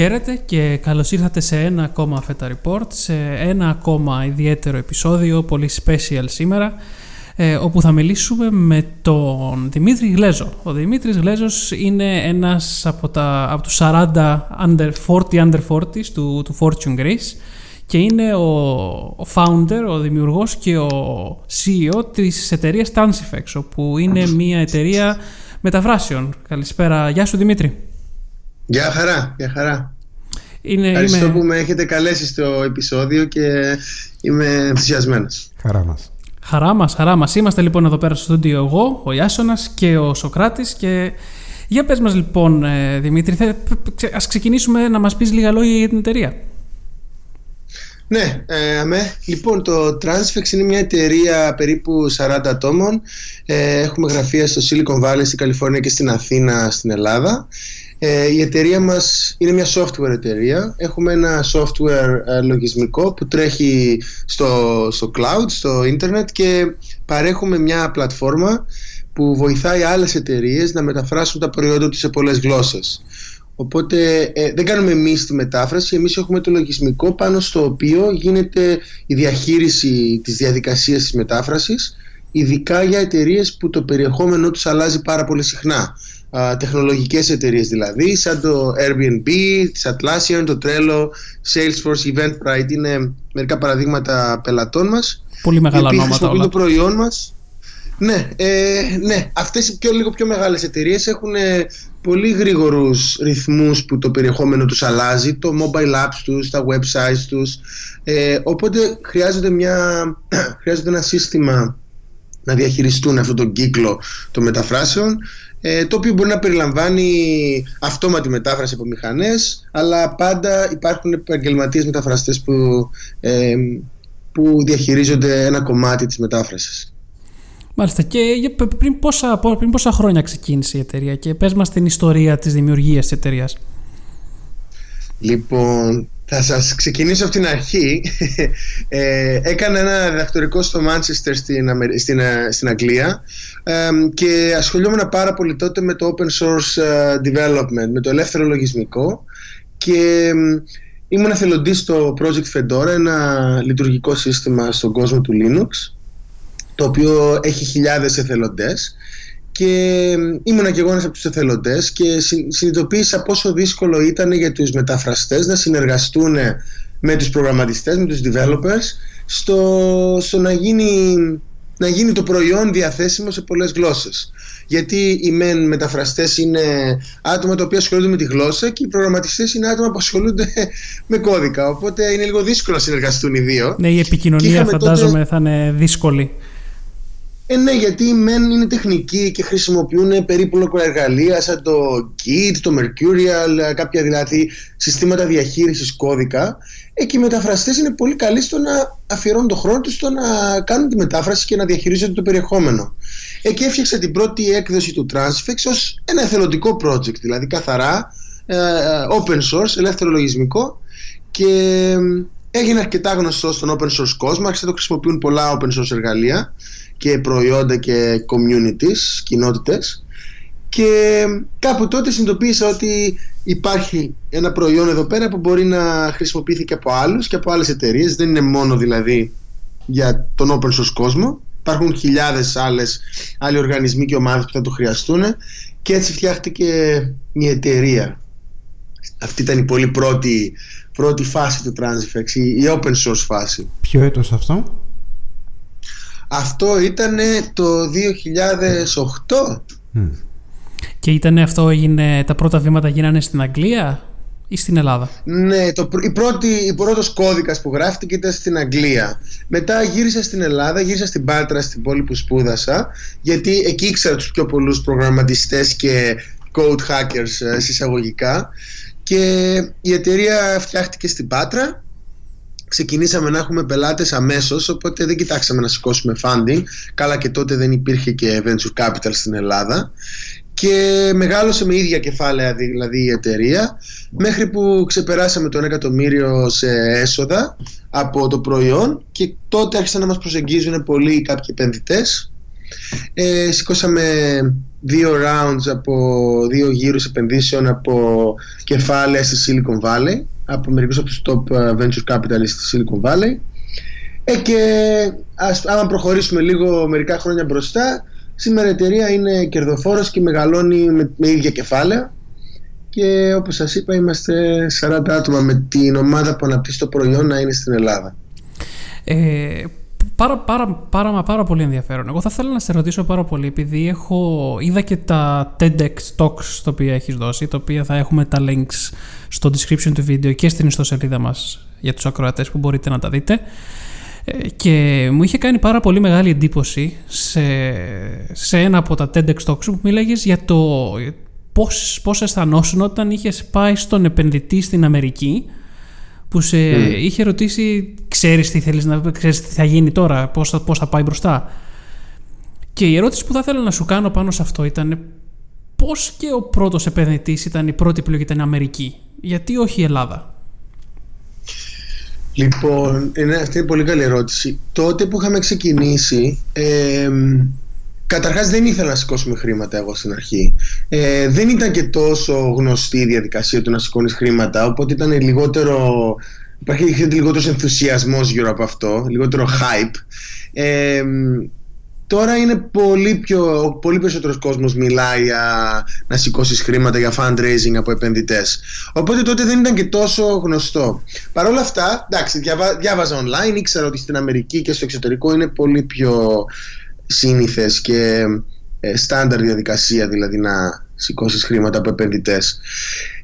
Χαίρετε και καλώς ήρθατε σε ένα ακόμα Feta Report, σε ένα ακόμα ιδιαίτερο επεισόδιο, πολύ special σήμερα, όπου θα μιλήσουμε με τον Δημήτρη Γλέζο. Ο Δημήτρης Γλέζος είναι ένας από τους 40 under 40 του Fortune Greece και είναι ο founder, ο δημιουργός και ο CEO της εταιρείας Transifex, όπου είναι μια εταιρεία μεταφράσεων. Καλησπέρα. Γεια σου, Δημήτρη. Γεια χαρά, γεια χαρά. Ευχαριστώ που με έχετε καλέσει στο επεισόδιο και είμαι ενθουσιασμένος. Χαρά μας. Είμαστε λοιπόν εδώ πέρα στο στούντιο εγώ, ο Ιάσονας και ο Σοκράτης και για πες μας λοιπόν, Δημήτρη, ας ξεκινήσουμε να μας πεις λίγα λόγια για την εταιρεία. Ναι, λοιπόν, το Transifex είναι μια εταιρεία περίπου 40 ατόμων. Έχουμε γραφεία στο Silicon Valley, στην Καλιφόρνια και στην Αθήνα, στην Ελλάδα. Η εταιρεία μας είναι μια software εταιρεία. Έχουμε ένα software λογισμικό που τρέχει στο cloud, στο internet και παρέχουμε μια πλατφόρμα που βοηθάει άλλες εταιρείες να μεταφράσουν τα προϊόντα τους σε πολλές γλώσσες. Οπότε δεν κάνουμε εμείς τη μετάφραση, εμείς έχουμε το λογισμικό πάνω στο οποίο γίνεται η διαχείριση της διαδικασίας της μετάφρασης, ειδικά για εταιρείες που το περιεχόμενό τους αλλάζει πάρα πολύ συχνά. Τεχνολογικές εταιρείες δηλαδή, σαν το Airbnb, της Atlassian, το Trello, Salesforce, Eventbrite, είναι μερικά παραδείγματα πελατών μας. Πολύ μεγάλα ονόματα όλα. Το προϊόν μας. Ναι, αυτές οι λίγο πιο μεγάλες εταιρείες έχουν πολύ γρήγορους ρυθμούς που το περιεχόμενο τους αλλάζει, το mobile apps τους, τα websites τους, οπότε χρειάζονται ένα σύστημα να διαχειριστούν αυτόν τον κύκλο των μεταφράσεων, το οποίο μπορεί να περιλαμβάνει αυτόματη μετάφραση από μηχανές, αλλά πάντα υπάρχουν επαγγελματίες μεταφραστές που διαχειρίζονται ένα κομμάτι της μετάφρασης. Μάλιστα. Και πριν πόσα χρόνια ξεκίνησε η εταιρεία και πες μας την ιστορία της δημιουργίας της εταιρείας. Λοιπόν, θα σας ξεκινήσω από την αρχή. Έκανα ένα διδακτορικό στο Manchester στην Αγγλία και ασχολιόμουν πάρα πολύ τότε με το open source development, με το ελεύθερο λογισμικό και ήμουν εθελοντής στο Project Fedora, ένα λειτουργικό σύστημα στον κόσμο του Linux, το οποίο έχει χιλιάδες εθελοντές. Και ήμουνα και εγώ ένας από τους εθελοντές και συνειδητοποίησα πόσο δύσκολο ήταν για τους μεταφραστές να συνεργαστούν με τους προγραμματιστές, με τους developers στο να γίνει το προϊόν διαθέσιμο σε πολλές γλώσσες. Γιατί οι μεταφραστές είναι άτομα τα οποία ασχολούνται με τη γλώσσα και οι προγραμματιστές είναι άτομα που ασχολούνται με κώδικα. Οπότε είναι λίγο δύσκολο να συνεργαστούν οι δύο. Ναι, η επικοινωνία φαντάζομαι θα είναι δύσκολη. Ναι, γιατί οι μεν είναι τεχνικοί και χρησιμοποιούν περίπλοκα εργαλεία σαν το Git, το Mercurial, κάποια δηλαδή συστήματα διαχείρισης κώδικα, και οι μεταφραστές είναι πολύ καλοί στο να αφιερώνουν τον χρόνο τους στο να κάνουν τη μετάφραση και να διαχειρίζονται το περιεχόμενο. Και έφτιαξα την πρώτη έκδοση του Transifex ως ένα εθελοντικό project, δηλαδή καθαρά open source, ελεύθερο λογισμικό, και έγινε αρκετά γνωστό στον open source κόσμο, άρχισε να το χρησιμοποιούν πολλά open source εργαλεία και προϊόντα και communities, κοινότητες, και κάπου τότε συνειδητοποίησα ότι υπάρχει ένα προϊόν εδώ πέρα που μπορεί να χρησιμοποιηθεί και από άλλους και από άλλες εταιρείες, δεν είναι μόνο δηλαδή για τον open source κόσμο, υπάρχουν χιλιάδες άλλοι οργανισμοί και ομάδες που θα το χρειαστούν, και έτσι φτιάχτηκε μια εταιρεία. Αυτή ήταν η πολύ πρώτη φάση του Transifex, η open source φάση. Ποιο έτος αυτό? Αυτό ήταν το 2008. Και τα πρώτα βήματα γίνανε στην Αγγλία ή στην Ελλάδα? Ναι, ο πρώτος κώδικας που γράφτηκε ήταν στην Αγγλία. Μετά γύρισα στην Ελλάδα, γύρισα στην Πάτρα, στην πόλη που σπούδασα, γιατί εκεί ήξερα τους πιο πολλούς προγραμματιστές και code hackers εισαγωγικά, και η εταιρεία φτιάχτηκε στην Πάτρα. Ξεκινήσαμε να έχουμε πελάτες αμέσως, οπότε δεν κοιτάξαμε να σηκώσουμε funding. Καλά, και τότε δεν υπήρχε και venture capital στην Ελλάδα. Και μεγάλωσε με ίδια κεφάλαια δηλαδή η εταιρεία, μέχρι που ξεπεράσαμε το 1 εκατομμύριο σε έσοδα από το προϊόν, και τότε άρχισαν να μας προσεγγίζουν πολλοί κάποιοι επενδυτές. Σηκώσαμε δύο rounds από δύο γύρους επενδύσεων από κεφάλαια στη Silicon Valley, από μερικούς από τους top venture capitalists στη Silicon Valley, και άμα προχωρήσουμε λίγο μερικά χρόνια μπροστά, σήμερα η εταιρεία είναι κερδοφόρος και μεγαλώνει με ίδια κεφάλαια, και όπως σας είπα είμαστε 40 άτομα με την ομάδα που αναπτύσσει το προϊόν να είναι στην Ελλάδα. Πάρα πολύ ενδιαφέρον. Εγώ θα ήθελα να σε ρωτήσω πάρα πολύ, επειδή είδα και τα TEDx Talks τα οποία έχεις δώσει, τα οποία θα έχουμε τα links στο description του βίντεο και στην ιστοσελίδα μας για τους ακροατές που μπορείτε να τα δείτε, και μου είχε κάνει πάρα πολύ μεγάλη εντύπωση σε ένα από τα TEDx Talks που μίλαγες για το πώς αισθανόσουν όταν είχες πάει στον επενδυτή στην Αμερική που σε είχε ρωτήσει, ξέρεις τι θα γίνει τώρα, πώς θα πάει μπροστά. Και η ερώτηση που θα ήθελα να σου κάνω πάνω σε αυτό ήταν πώς και ο πρώτος επενδυτής ήταν, η πρώτη επιλογή ήταν Αμερική. Γιατί όχι η Ελλάδα? Λοιπόν, αυτή είναι πολύ καλή ερώτηση. Τότε που είχαμε ξεκινήσει, καταρχάς δεν ήθελα να σηκώσουμε χρήματα εγώ στην αρχή. Δεν ήταν και τόσο γνωστή η διαδικασία του να σηκώνεις χρήματα, οπότε ήταν λιγότερο... Υπήρχε λιγότερος ενθουσιασμός γύρω από αυτό, λιγότερο hype. Τώρα είναι πολύ περισσότερος κόσμος μιλάει για να σηκώσεις χρήματα για fundraising από επενδυτές. Οπότε τότε δεν ήταν και τόσο γνωστό. Παρ' όλα αυτά, εντάξει, διάβαζα online, ήξερα ότι στην Αμερική και στο εξωτερικό είναι πολύ πιο σύνηθες και στάνταρ διαδικασία, δηλαδή να σηκώσεις χρήματα από επενδυτές.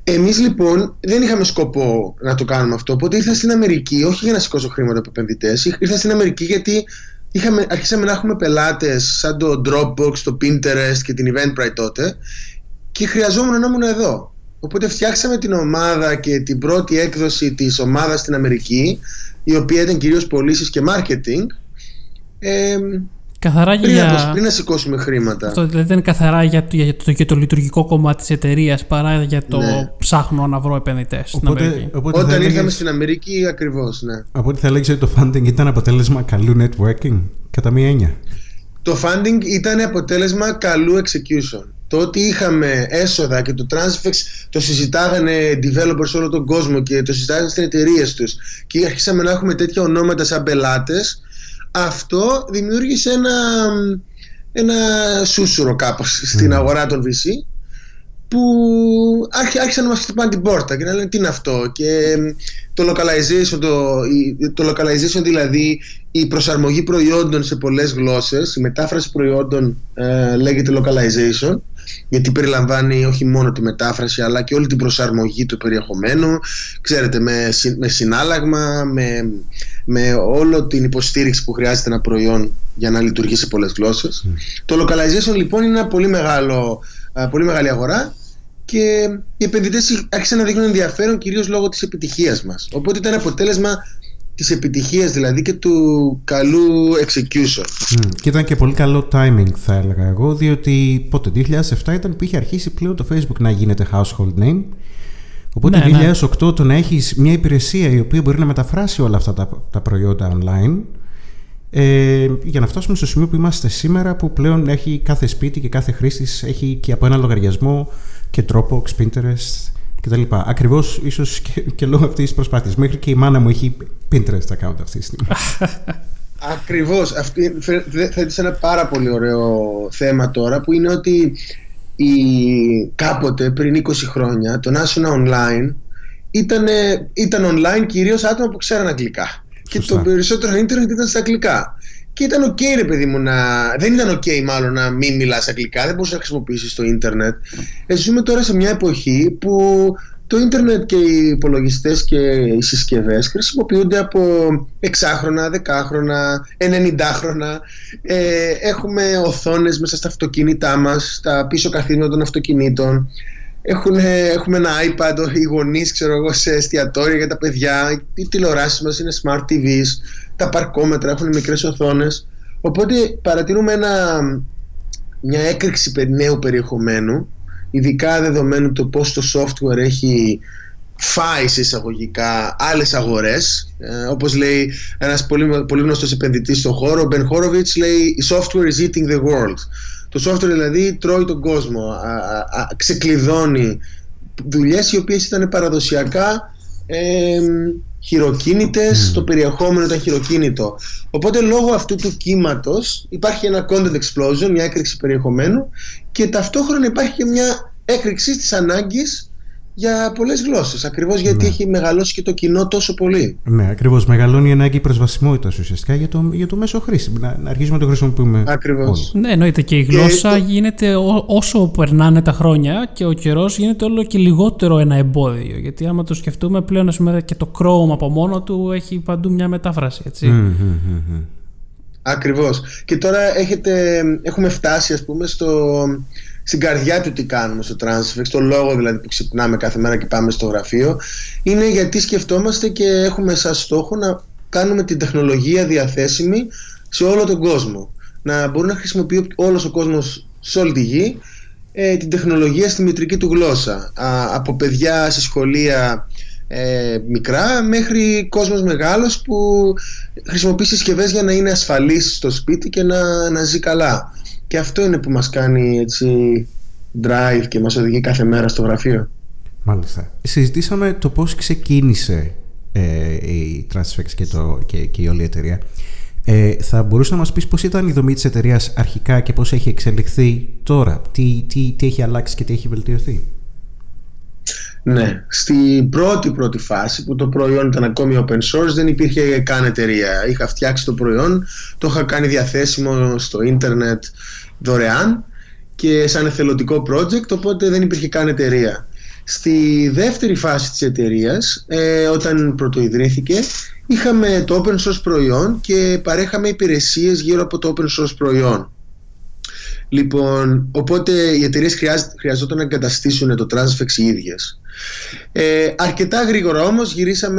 Εμείς λοιπόν δεν είχαμε σκοπό να το κάνουμε αυτό, οπότε ήρθα στην Αμερική όχι για να σηκώσω χρήματα από επενδυτές, ήρθα στην Αμερική γιατί αρχίσαμε να έχουμε πελάτες σαν το Dropbox, το Pinterest και την Eventbrite τότε, και χρειαζόμουν να ήμουν εδώ. Οπότε φτιάξαμε την ομάδα και την πρώτη έκδοση της ομάδας στην Αμερική, η οποία ήταν κυρίως πωλήσεις και marketing, πριν να σηκώσουμε χρήματα. Αυτό δηλαδή δεν είναι καθαρά για το λειτουργικό κομμάτι της εταιρείας, παρά για το ψάχνω να βρω επενδυτές στην Αμερική. Όταν ήρθαμε στην Αμερική, ακριβώς, ναι. Οπότε θα λέγεις ότι το funding ήταν αποτέλεσμα καλού networking, κατά μία έννοια. Το funding ήταν αποτέλεσμα καλού execution. Το ότι είχαμε έσοδα και το Transifex το συζητάγανε developers όλο τον κόσμο και το συζητάγανε στις εταιρείες τους, και αρχίσαμε να έχουμε τέτοια ονόματα σαν πελάτες. Αυτό δημιούργησε ένα σούσουρο κάπως στην αγορά των VC, που άρχισαν να μας χτυπάνε την πόρτα και να λένε τι είναι αυτό, και το localization, δηλαδή η προσαρμογή προϊόντων σε πολλές γλώσσες, η μετάφραση προϊόντων λέγεται localization, γιατί περιλαμβάνει όχι μόνο τη μετάφραση αλλά και όλη την προσαρμογή του περιεχομένου, ξέρετε, με συνάλλαγμα, με όλο την υποστήριξη που χρειάζεται ένα προϊόν για να λειτουργήσει σε πολλές γλώσσες. Το localization λοιπόν είναι ένα πολύ μεγάλη αγορά, και οι επενδυτές άρχισαν να δείχνουν ενδιαφέρον κυρίως λόγω της επιτυχίας μας. Οπότε ήταν αποτέλεσμα της επιτυχίας δηλαδή και του καλού execution. Και ήταν και πολύ καλό timing, θα έλεγα εγώ, διότι πότε, 2007 ήταν που είχε αρχίσει πλέον το Facebook να γίνεται household name. Οπότε το 2008 το να έχεις μια υπηρεσία η οποία μπορεί να μεταφράσει όλα αυτά τα προϊόντα online, για να φτάσουμε στο σημείο που είμαστε σήμερα, που πλέον έχει κάθε σπίτι και κάθε χρήστης έχει και από ένα λογαριασμό και Dropbox, Pinterest κτλ. Ακριβώς ίσως και λόγω αυτής της προσπάθειας. Μέχρι και η μάνα μου έχει Pinterest account αυτή τη στιγμή. Ακριβώς. Θέτεις ένα πάρα πολύ ωραίο θέμα τώρα, που είναι ότι κάποτε πριν 20 χρόνια το National Online ήταν online κυρίως άτομα που ξέραν αγγλικά. Και το περισσότερο ίντερνετ ήταν στα αγγλικά. Και ήταν ok, ρε παιδί μου, δεν ήταν ok μάλλον να μην μιλάς αγγλικά, δεν μπορούσες να χρησιμοποιήσεις το ίντερνετ. Ζούμε τώρα σε μια εποχή που το ίντερνετ και οι υπολογιστές και οι συσκευές χρησιμοποιούνται από 6χρονα, 10χρονα, 90χρονα. Έχουμε οθόνες μέσα στα αυτοκίνητά μας, στα πίσω καθίσματα των αυτοκινήτων. Έχουμε ένα iPad, οι γονείς, ξέρω εγώ, σε εστιατόρια για τα παιδιά. Οι τηλεοράσεις μας είναι smart TVs, τα παρκόμετρα έχουν μικρές οθόνες. Οπότε παρατηρούμε μια έκρηξη νέου περιεχομένου, ειδικά δεδομένου το πώς το software έχει φάει σε εισαγωγικά άλλες αγορές. Όπως λέει ένας πολύ γνωστός επενδυτής στον χώρο, ο Ben Horowitz, λέει «The software is eating the world». Το software δηλαδή τρώει τον κόσμο, ξεκλειδώνει δουλειές οι οποίες ήταν παραδοσιακά χειροκίνητες, το περιεχόμενο ήταν χειροκίνητο. Οπότε λόγω αυτού του κύματος υπάρχει ένα content explosion, μια έκρηξη περιεχομένου, και ταυτόχρονα υπάρχει και μια έκρηξη στις ανάγκες για πολλές γλώσσες, ακριβώς γιατί έχει μεγαλώσει και το κοινό τόσο πολύ. Ναι, ακριβώς. Μεγαλώνει η ανάγκη προσβασιμότητας ουσιαστικά για το μέσο χρήση. Να αρχίσουμε να το χρησιμοποιούμε. Ακριβώς. Ναι, εννοείται. Και η γλώσσα γίνεται, όσο περνάνε τα χρόνια και ο καιρός, γίνεται όλο και λιγότερο ένα εμπόδιο. Γιατί άμα το σκεφτούμε πλέον, ας πούμε, και το Chrome από μόνο του έχει παντού μια μετάφραση. Έτσι. Ακριβώς. Και τώρα έχουμε φτάσει, ας πούμε, στην καρδιά του τι κάνουμε στο Transifex, το λόγο δηλαδή που ξυπνάμε κάθε μέρα και πάμε στο γραφείο, είναι γιατί σκεφτόμαστε και έχουμε σαν στόχο να κάνουμε την τεχνολογία διαθέσιμη σε όλο τον κόσμο. Να μπορεί να χρησιμοποιεί όλος ο κόσμος σε όλη τη γη την τεχνολογία στη μητρική του γλώσσα. Από παιδιά σε σχολεία μικρά μέχρι κόσμος μεγάλος που χρησιμοποιεί συσκευές για να είναι ασφαλής στο σπίτι και να ζει καλά. Και αυτό είναι που μας κάνει έτσι drive και μας οδηγεί κάθε μέρα στο γραφείο. Μάλιστα. Συζητήσαμε το πώς ξεκίνησε η Transifex και η όλη η εταιρεία. Θα μπορούσε να μας πεις πώς ήταν η δομή της εταιρείας αρχικά και πώς έχει εξελιχθεί τώρα, τι έχει αλλάξει και τι έχει βελτιωθεί? Ναι, στην πρώτη φάση που το προϊόν ήταν ακόμη open source, δεν υπήρχε καν εταιρεία. Είχα φτιάξει το προϊόν, το είχα κάνει διαθέσιμο στο ίντερνετ δωρεάν και σαν εθελοντικό project, οπότε δεν υπήρχε καν εταιρεία. Στη δεύτερη φάση της εταιρείας, όταν πρωτοειδρύθηκε, είχαμε το open source προϊόν και παρέχαμε υπηρεσίες γύρω από το open source προϊόν. Λοιπόν, οπότε οι εταιρείες χρειαζόταν να εγκαταστήσουν το Transifex οι ίδιες. Αρκετά γρήγορα όμως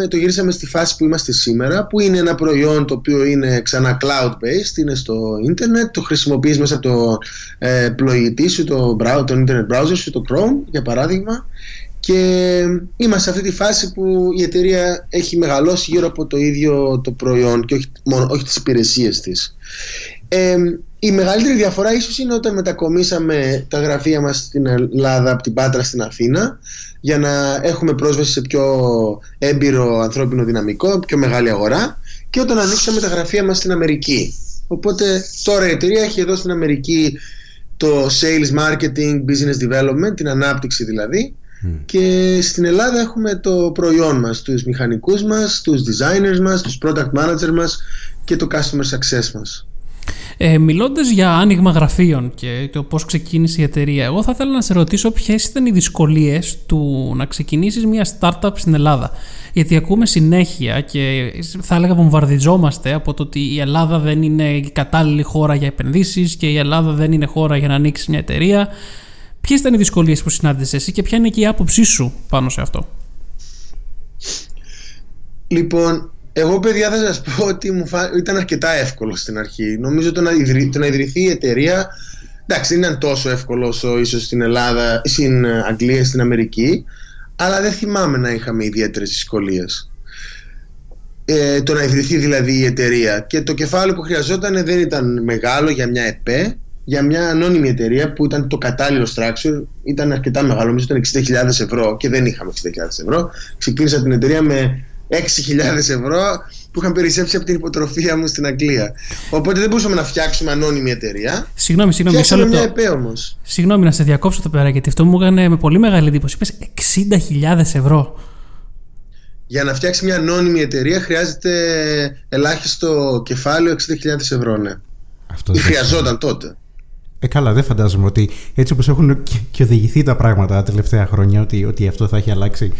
το γυρίσαμε στη φάση που είμαστε σήμερα, που είναι ένα προϊόν το οποίο είναι ξανά cloud-based, είναι στο ίντερνετ, το χρησιμοποιείς μέσα από το πλοηγητή σου, τον internet browser σου, το Chrome για παράδειγμα, και είμαστε σε αυτή τη φάση που η εταιρεία έχει μεγαλώσει γύρω από το ίδιο το προϊόν και όχι τις υπηρεσίες της. Η μεγαλύτερη διαφορά ίσως είναι όταν μετακομίσαμε τα γραφεία μας στην Ελλάδα από την Πάτρα στην Αθήνα, για να έχουμε πρόσβαση σε πιο έμπειρο ανθρώπινο δυναμικό, πιο μεγάλη αγορά, και όταν ανοίξαμε τα γραφεία μας στην Αμερική. Οπότε τώρα η εταιρεία έχει εδώ στην Αμερική το sales, marketing, business development, την ανάπτυξη δηλαδή, και στην Ελλάδα έχουμε το προϊόν μας, τους μηχανικούς μας, τους designers μας, τους product manager μας και το customer success μας. Μιλώντας για άνοιγμα γραφείων και το πώς ξεκίνησε η εταιρεία, εγώ θα ήθελα να σε ρωτήσω ποιες ήταν οι δυσκολίες του να ξεκινήσεις μια startup στην Ελλάδα. Γιατί ακούμε συνέχεια και θα έλεγα βομβαρδιζόμαστε από το ότι η Ελλάδα δεν είναι η κατάλληλη χώρα για επενδύσεις και η Ελλάδα δεν είναι χώρα για να ανοίξει μια εταιρεία. Ποιες ήταν οι δυσκολίες που συνάντησες εσύ και ποια είναι και η άποψή σου πάνω σε αυτό? Λοιπόν, εγώ παιδιά θα σας πω ότι ήταν αρκετά εύκολο στην αρχή. Νομίζω το να ιδρυθεί η εταιρεία, εντάξει, δεν ήταν τόσο εύκολο όσο ίσως στην Ελλάδα, στην Αγγλία, στην Αμερική, αλλά δεν θυμάμαι να είχαμε ιδιαίτερες δυσκολίες. Το να ιδρυθεί δηλαδή η εταιρεία, και το κεφάλαιο που χρειαζόταν δεν ήταν μεγάλο για μια ΕΠΕ, για μια ανώνυμη εταιρεία που ήταν το κατάλληλο structure, ήταν αρκετά μεγάλο, νομίζω ήταν 60.000 ευρώ και δεν είχαμε 60.000 ευρώ. Ξεκίνησα την εταιρεία με 6.000 ευρώ που είχαν περισσέψει από την υποτροφία μου στην Αγγλία. Οπότε δεν μπορούσαμε να φτιάξουμε ανώνυμη εταιρεία. Συγγνώμη, μισό λεπτό. Συγγνώμη, να σε διακόψω εδώ πέρα, γιατί αυτό μου έκανε με πολύ μεγάλη εντύπωση. Είπες 60.000 ευρώ. Για να φτιάξει μια ανώνυμη εταιρεία χρειάζεται ελάχιστο κεφάλαιο 60.000 ευρώ, ναι. Αυτό χρειαζόταν τότε. Καλά, δεν φαντάζομαι ότι έτσι όπως έχουν και οδηγηθεί τα πράγματα τα τελευταία χρόνια, ότι αυτό θα έχει αλλάξει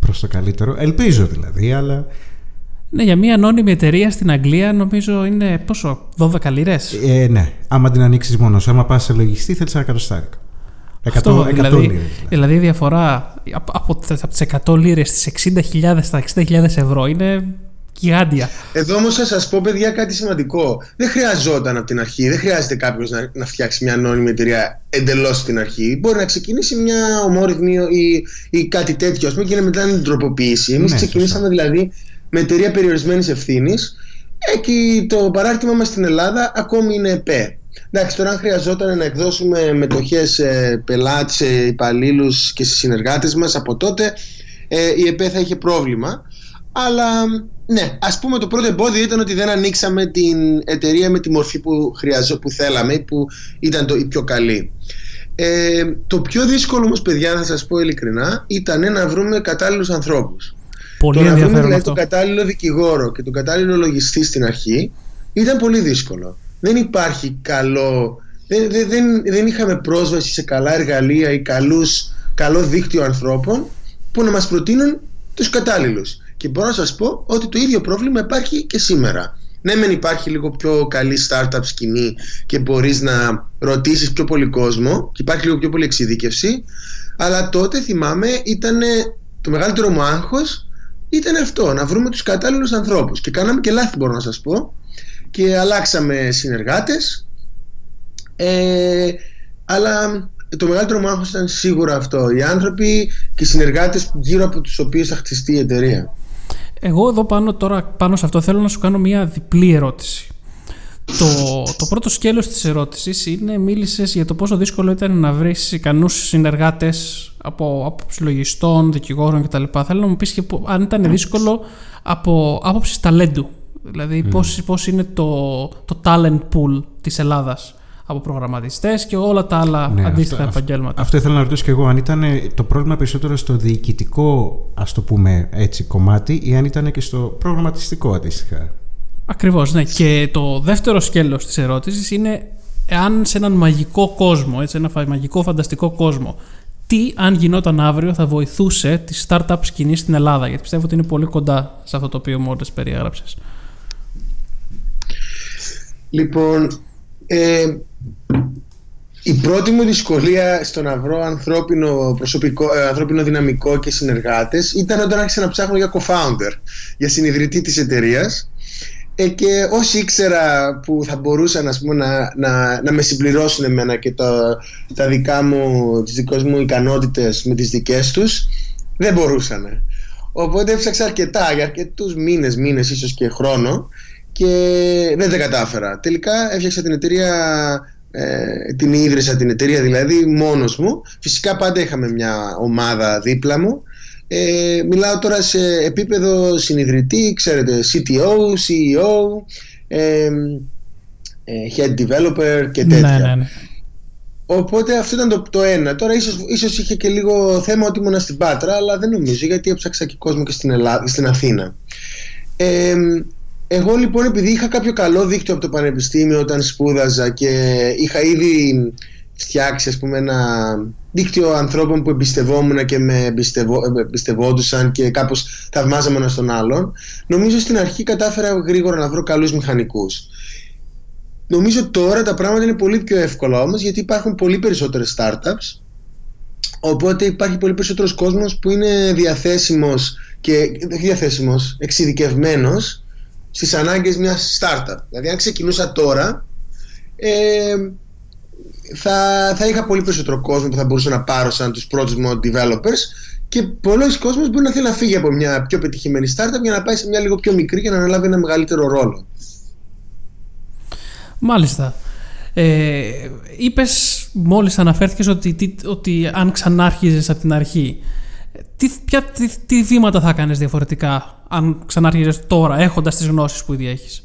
προς το καλύτερο. Ελπίζω δηλαδή, αλλά... Ναι, για μια ανώνυμη εταιρεία στην Αγγλία νομίζω είναι πόσο, 12 λιρές? Ναι, άμα την ανοίξεις μόνος, άμα πας σε λογιστή θέλεις ένα εκατοστάρικο. Δηλαδή η διαφορά από τις 100 λίρες στις 60.000 στα 60.000 ευρώ είναι γιγάντια. Εδώ όμως θα σας πω, παιδιά, κάτι σημαντικό. Δεν χρειαζόταν από την αρχή, δεν χρειάζεται κάποιος να φτιάξει μια ανώνυμη εταιρεία εντελώς στην αρχή. Μπορεί να ξεκινήσει μια ομόρυθμη ή κάτι τέτοιο, ας πούμε, και μετά να την τροποποιήσει. Εμείς ξεκινήσαμε δηλαδή με εταιρεία περιορισμένης ευθύνης. Εκεί το παράρτημα μας στην Ελλάδα ακόμη είναι ΕΠΕ. Εντάξει, τώρα αν χρειαζόταν να εκδώσουμε μετοχές σε πελάτες, σε υπαλλήλους και σε συνεργάτες μας, από τότε η ΕΠΕ θα είχε πρόβλημα. Αλλά ναι, ας πούμε το πρώτο εμπόδιο ήταν ότι δεν ανοίξαμε την εταιρεία με τη μορφή που θέλαμε, που ήταν η πιο καλή. Το πιο δύσκολο όμως, παιδιά, να σας πω ειλικρινά, ήταν να βρούμε κατάλληλους ανθρώπους. Πολύ ενδιαφέρον αυτό. Να βρούμε δηλαδή τον κατάλληλο δικηγόρο και τον κατάλληλο λογιστή στην αρχή ήταν πολύ δύσκολο. Δεν υπάρχει καλό, δεν είχαμε πρόσβαση σε καλά εργαλεία ή καλό δίκτυο ανθρώπων που να μας προτείνουν τους κατάλληλους. Και μπορώ να σας πω ότι το ίδιο πρόβλημα υπάρχει και σήμερα. Ναι, μεν υπάρχει λίγο πιο καλή startup σκηνή και μπορείς να ρωτήσεις πιο πολύ κόσμο και υπάρχει λίγο πιο πολύ εξειδίκευση, αλλά τότε θυμάμαι ήταν το μεγαλύτερο μου άγχος ήταν αυτό, να βρούμε τους κατάλληλους ανθρώπους. Και κάναμε και λάθη, μπορώ να σας πω, και αλλάξαμε συνεργάτες, αλλά το μεγαλύτερο μου άγχος ήταν σίγουρα αυτό, οι άνθρωποι και οι συνεργάτες γύρω από τους οποίους θα χτιστεί η εταιρεία. Εγώ εδώ πάνω σε αυτό θέλω να σου κάνω μια διπλή ερώτηση. Το πρώτο σκέλος της ερώτησης είναι, μίλησες για το πόσο δύσκολο ήταν να βρεις ικανούς συνεργάτες από άποψη λογιστών, δικηγόρων κτλ. Θέλω να μου πεις και αν ήταν δύσκολο από άποψη ταλέντου. Δηλαδή πώς είναι το talent pool της Ελλάδας από προγραμματιστές και όλα τα άλλα αντίστοιχα επαγγέλματα. Αυτό ήθελα να ρωτήσω και εγώ, αν ήταν το πρόβλημα περισσότερο στο διοικητικό, ας το πούμε έτσι, κομμάτι, ή αν ήταν και στο προγραμματιστικό αντίστοιχα. Ακριβώς, ναι. Και το δεύτερο σκέλος της ερώτησης είναι, εάν σε έναν μαγικό κόσμο, έτσι, ένα μαγικό φανταστικό κόσμο, τι αν γινόταν αύριο θα βοηθούσε τη startup σκηνή στην Ελλάδα, γιατί πιστεύω ότι είναι πολύ κοντά σε αυτό το οποίο μόλις περιέγραψες. Λοιπόν, η πρώτη μου δυσκολία στο να βρω ανθρώπινο δυναμικό και συνεργάτες ήταν όταν άρχισα να ψάχνω για co-founder, για συνιδρυτή της εταιρείας. Και όσοι ήξερα που θα μπορούσαν, ας πούμε, να με συμπληρώσουν εμένα και τις δικές μου ικανότητες με τις δικές τους, δεν μπορούσαν. Οπότε έψαξα αρκετά, για αρκετούς μήνες, ίσως και χρόνο, και δεν τα κατάφερα. Τελικά έφτιαξα την εταιρεία, την ίδρυσα την εταιρεία δηλαδή μόνος μου. Φυσικά πάντα είχαμε μια ομάδα δίπλα μου. Μιλάω τώρα σε επίπεδο συνειδητή, ξέρετε, CTO, CEO, Head Developer και τέτοια. Ναι. Οπότε αυτό ήταν το ένα. Τώρα ίσως είχε και λίγο θέμα ότι ήμουν στην Πάτρα, αλλά δεν νομίζω, γιατί έψαξα και κόσμο και στην Αθήνα. Εγώ λοιπόν, επειδή είχα κάποιο καλό δίκτυο από το πανεπιστήμιο όταν σπούδαζα και είχα ήδη φτιάξει, ας πούμε, ένα δίκτυο ανθρώπων που εμπιστευόμουν και με εμπιστευόντουσαν και κάπως θαυμάζαμε ένα τον άλλον, νομίζω στην αρχή κατάφερα γρήγορα να βρω καλούς μηχανικούς. Νομίζω τώρα τα πράγματα είναι πολύ πιο εύκολα όμως, γιατί υπάρχουν πολύ περισσότερες startups, οπότε υπάρχει πολύ περισσότερος κόσμος που είναι διαθέσιμος, εξειδικευμένος στις ανάγκες μιας startup. Δηλαδή αν ξεκινούσα τώρα, θα είχα πολύ περισσότερο κόσμο που θα μπορούσα να πάρω σαν τους πρώτους μου developers, και πολλοί κόσμος μπορεί να θέλει να φύγει από μια πιο πετυχημένη startup για να πάει σε μια λίγο πιο μικρή και να αναλάβει ένα μεγαλύτερο ρόλο. Μάλιστα. Είπες, μόλις αναφέρθηκες, ότι αν ξανάρχιζες από την αρχή, τι βήματα θα κάνεις διαφορετικά αν ξανάρχιζες τώρα έχοντας τις γνώσεις που ήδη έχεις?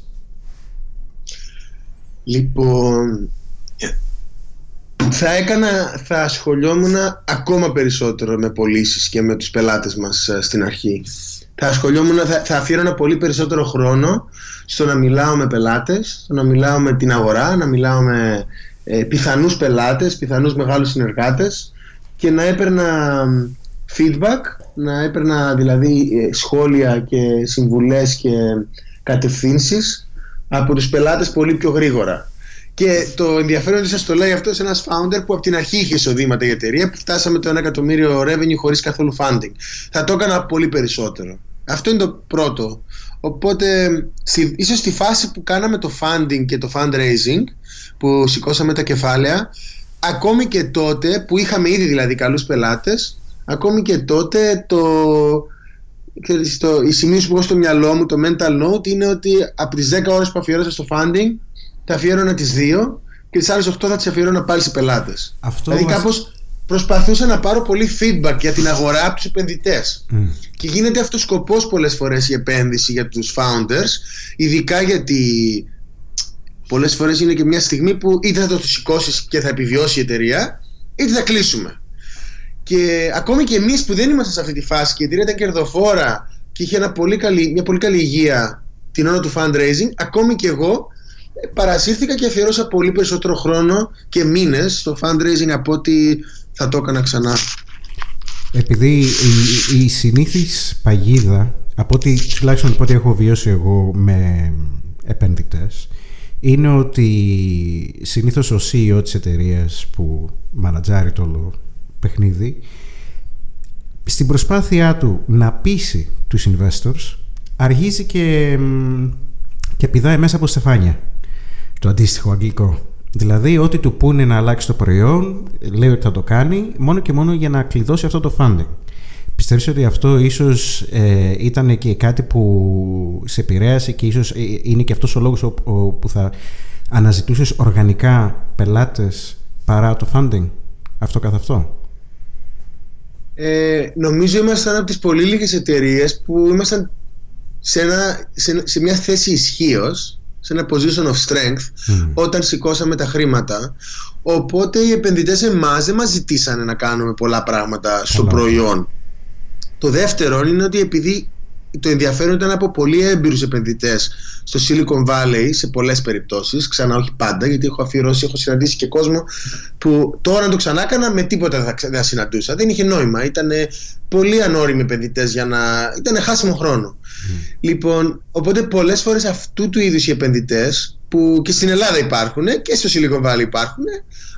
Λοιπόν, θα ασχολιόμουν ακόμα περισσότερο με πωλήσεις και με τους πελάτες μας στην αρχή. Θα αφιέρωνα πολύ περισσότερο χρόνο στο να μιλάω με πελάτες, στο να μιλάω με την αγορά, να μιλάω με πιθανούς πελάτες, πιθανούς μεγάλους συνεργάτες, και να έπαιρνα feedback, να έπαιρνα δηλαδή σχόλια και συμβουλές και κατευθύνσεις από τους πελάτες πολύ πιο γρήγορα. Και το ενδιαφέρον είναι ότι σας το λέει αυτός ένας founder που από την αρχή είχε εισοδήματα για εταιρεία, που φτάσαμε το 1 εκατομμύριο revenue χωρίς καθόλου funding. Θα το έκανα πολύ περισσότερο. Αυτό είναι το πρώτο. Οπότε, ίσως στη φάση που κάναμε το funding και το fundraising, που σηκώσαμε τα κεφάλαια, ακόμη και τότε, που είχαμε ήδη δηλαδή καλούς πελάτες, ακόμη και τότε η σημείωση που έχω στο μυαλό μου, το mental note, είναι ότι από τις 10 ώρες που αφιέρωσα στο funding, θα αφιέρωνα τις 2 και τις άλλες 8 θα τις αφιέρωνα πάλι σε πελάτες. Δηλαδή κάπως προσπαθούσα να πάρω πολύ feedback για την αγορά από τους επενδυτές. Και γίνεται αυτός σκοπός πολλές φορές η επένδυση για τους founders, ειδικά γιατί πολλές φορές είναι και μια στιγμή που είτε θα το σηκώσει και θα επιβιώσει η εταιρεία, είτε θα κλείσουμε. Και ακόμη και εμείς που δεν ήμασταν σε αυτή τη φάση και η εταιρεία ήταν κερδοφόρα και είχε μια πολύ καλή υγεία την ώρα του fundraising, ακόμη και εγώ παρασύρθηκα και αφιερώσα πολύ περισσότερο χρόνο και μήνες στο fundraising από ότι θα το έκανα ξανά. Επειδή η συνήθις παγίδα, τουλάχιστον από ό,τι έχω βιώσει εγώ με επενδυτές, είναι ότι συνήθως ο CEO της εταιρείας που μανατζάρει το όλο παιχνίδι, στην προσπάθειά του να πείσει τους investors, αργίζει και πηδάει μέσα από στεφάνια, το αντίστοιχο αγγλικό. Δηλαδή, ό,τι του πούνε να αλλάξει το προϊόν, λέει ότι θα το κάνει, μόνο και μόνο για να κλειδώσει αυτό το funding. Πιστεύεις ότι αυτό ίσως ήταν και κάτι που σε επηρέασε και ίσως είναι και αυτός ο λόγος που θα αναζητούσες οργανικά πελάτες παρά το funding, αυτό καθ' αυτό? Νομίζω ήμασταν από τις πολύ λίγες εταιρείες που ήμασταν σε μια θέση ισχύως, σε ένα position of strength, όταν σηκώσαμε τα χρήματα. Οπότε οι επενδυτές εμάς δεν μας ζητήσανε να κάνουμε πολλά πράγματα στο προϊόν. Το δεύτερο είναι ότι επειδή το ενδιαφέρον ήταν από πολύ έμπειρους επενδυτές στο Silicon Valley σε πολλές περιπτώσεις, ξανά όχι πάντα, γιατί έχω συναντήσει και κόσμο που τώρα το ξανά έκανα με τίποτα δεν συναντούσα, δεν είχε νόημα, ήταν πολύ ανώριμοι επενδυτές για να... ήταν χάσιμο χρόνο. Λοιπόν, οπότε πολλές φορές αυτού του είδους οι επενδυτές που και στην Ελλάδα υπάρχουν και στο Silicon Valley υπάρχουν,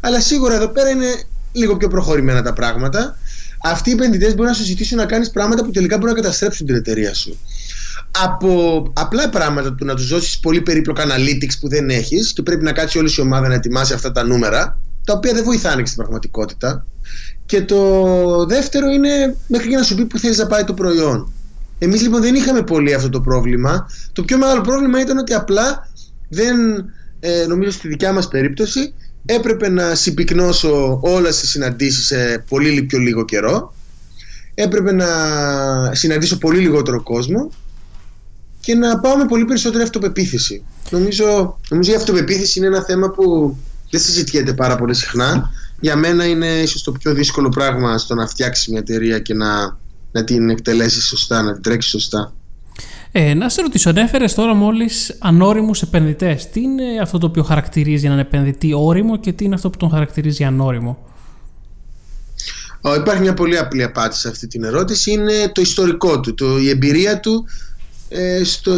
αλλά σίγουρα εδώ πέρα είναι λίγο πιο προχωρημένα τα πράγματα. Αυτοί οι επενδυτές μπορούν να σου ζητήσουν να κάνεις πράγματα που τελικά μπορούν να καταστρέψουν την εταιρεία σου. Από απλά πράγματα του να τους δώσεις πολύ περίπλοκα analytics που δεν έχεις και πρέπει να κάτσει όλη η ομάδα να ετοιμάσει αυτά τα νούμερα, τα οποία δεν βοηθάνε και στην πραγματικότητα. Και το δεύτερο είναι μέχρι και να σου πει που θέλεις να πάει το προϊόν. Εμείς λοιπόν δεν είχαμε πολύ αυτό το πρόβλημα. Το πιο μεγάλο πρόβλημα ήταν ότι απλά δεν, νομίζω στη δικιά μας περίπτωση, έπρεπε να συμπυκνώσω όλες τις συναντήσεις σε πολύ πιο λίγο καιρό. Έπρεπε να συναντήσω πολύ λιγότερο κόσμο και να πάω με πολύ περισσότερη αυτοπεποίθηση. Νομίζω η αυτοπεποίθηση είναι ένα θέμα που δεν συζητιέται πάρα πολύ συχνά. Για μένα είναι ίσως το πιο δύσκολο πράγμα στο να φτιάξεις μια εταιρεία και να την εκτελέσεις σωστά, να την τρέξεις σωστά. Να σε ρωτήσω, ανέφερες τώρα μόλις ανώριμους επενδυτές. Τι είναι αυτό το οποίο χαρακτηρίζει έναν επενδυτή ώριμο και τι είναι αυτό που τον χαρακτηρίζει ανώριμο? Υπάρχει μια πολύ απλή απάντηση σε αυτή την ερώτηση. Είναι το ιστορικό του, η εμπειρία του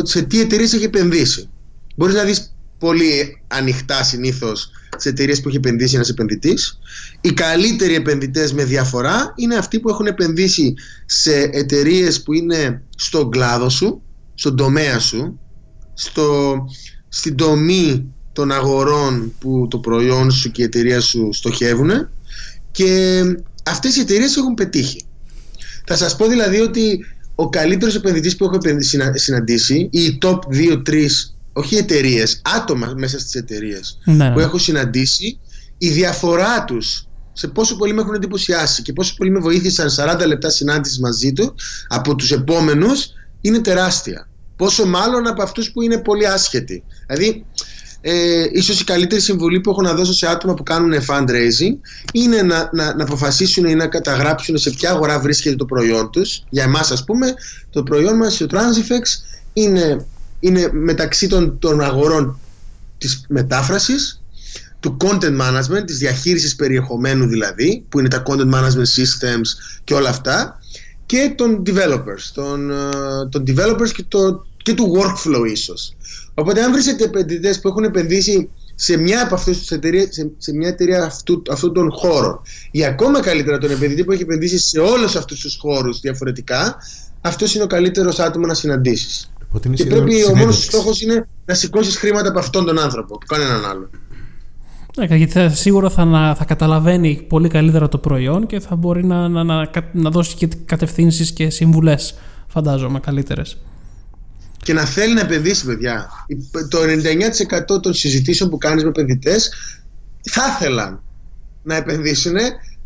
σε τι εταιρείες έχει επενδύσει. Μπορείς να δεις πολύ ανοιχτά συνήθως τις εταιρείες που έχει επενδύσει ένας επενδυτής. Οι καλύτεροι επενδυτές με διαφορά είναι αυτοί που έχουν επενδύσει σε εταιρείες που είναι στον κλάδο σου, στον τομέα σου, στην τομή των αγορών που το προϊόν σου και η εταιρεία σου στοχεύουν, και αυτές οι εταιρείες έχουν πετύχει. Θα σας πω δηλαδή ότι ο καλύτερος επενδυτής που έχω συναντήσει, οι top 2-3, όχι εταιρείες, άτομα μέσα στις εταιρείες που έχω συναντήσει, η διαφορά τους σε πόσο πολύ με έχουν εντυπωσιάσει και πόσο πολύ με βοήθησαν 40 λεπτά συνάντησης μαζί του από τους επόμενους είναι τεράστια. Πόσο μάλλον από αυτούς που είναι πολύ άσχετοι. Δηλαδή, ίσως η καλύτερη συμβουλή που έχω να δώσω σε άτομα που κάνουν fundraising είναι να αποφασίσουν ή να καταγράψουν σε ποια αγορά βρίσκεται το προϊόν τους. Για εμάς, ας πούμε, το προϊόν μας, το Transifex, είναι μεταξύ των αγορών της μετάφρασης, του content management, της διαχείρισης περιεχομένου δηλαδή, που είναι τα content management systems και όλα αυτά, και των developers, και του workflow ίσως. Οπότε αν βρίσκετε επενδυτές που έχουν επενδύσει σε μια από αυτές τις εταιρείες, σε μια εταιρεία αυτών των χώρων, ή ακόμα καλύτερα τον επενδυτή που έχει επενδύσει σε όλους αυτούς τους χώρους διαφορετικά, αυτός είναι ο καλύτερος άτομο να συναντήσεις. Ότι είναι και πρέπει ο μόνος στόχος είναι να σηκώσεις χρήματα από αυτόν τον άνθρωπο, κανέναν άλλο. Γιατί σίγουρα θα καταλαβαίνει πολύ καλύτερα το προϊόν και θα μπορεί να δώσει και κατευθύνσεις και συμβουλές, φαντάζομαι, καλύτερες. Και να θέλει να επενδύσει, παιδιά. Το 99% των συζητήσεων που κάνεις με επενδυτές θα ήθελαν να επενδύσουν,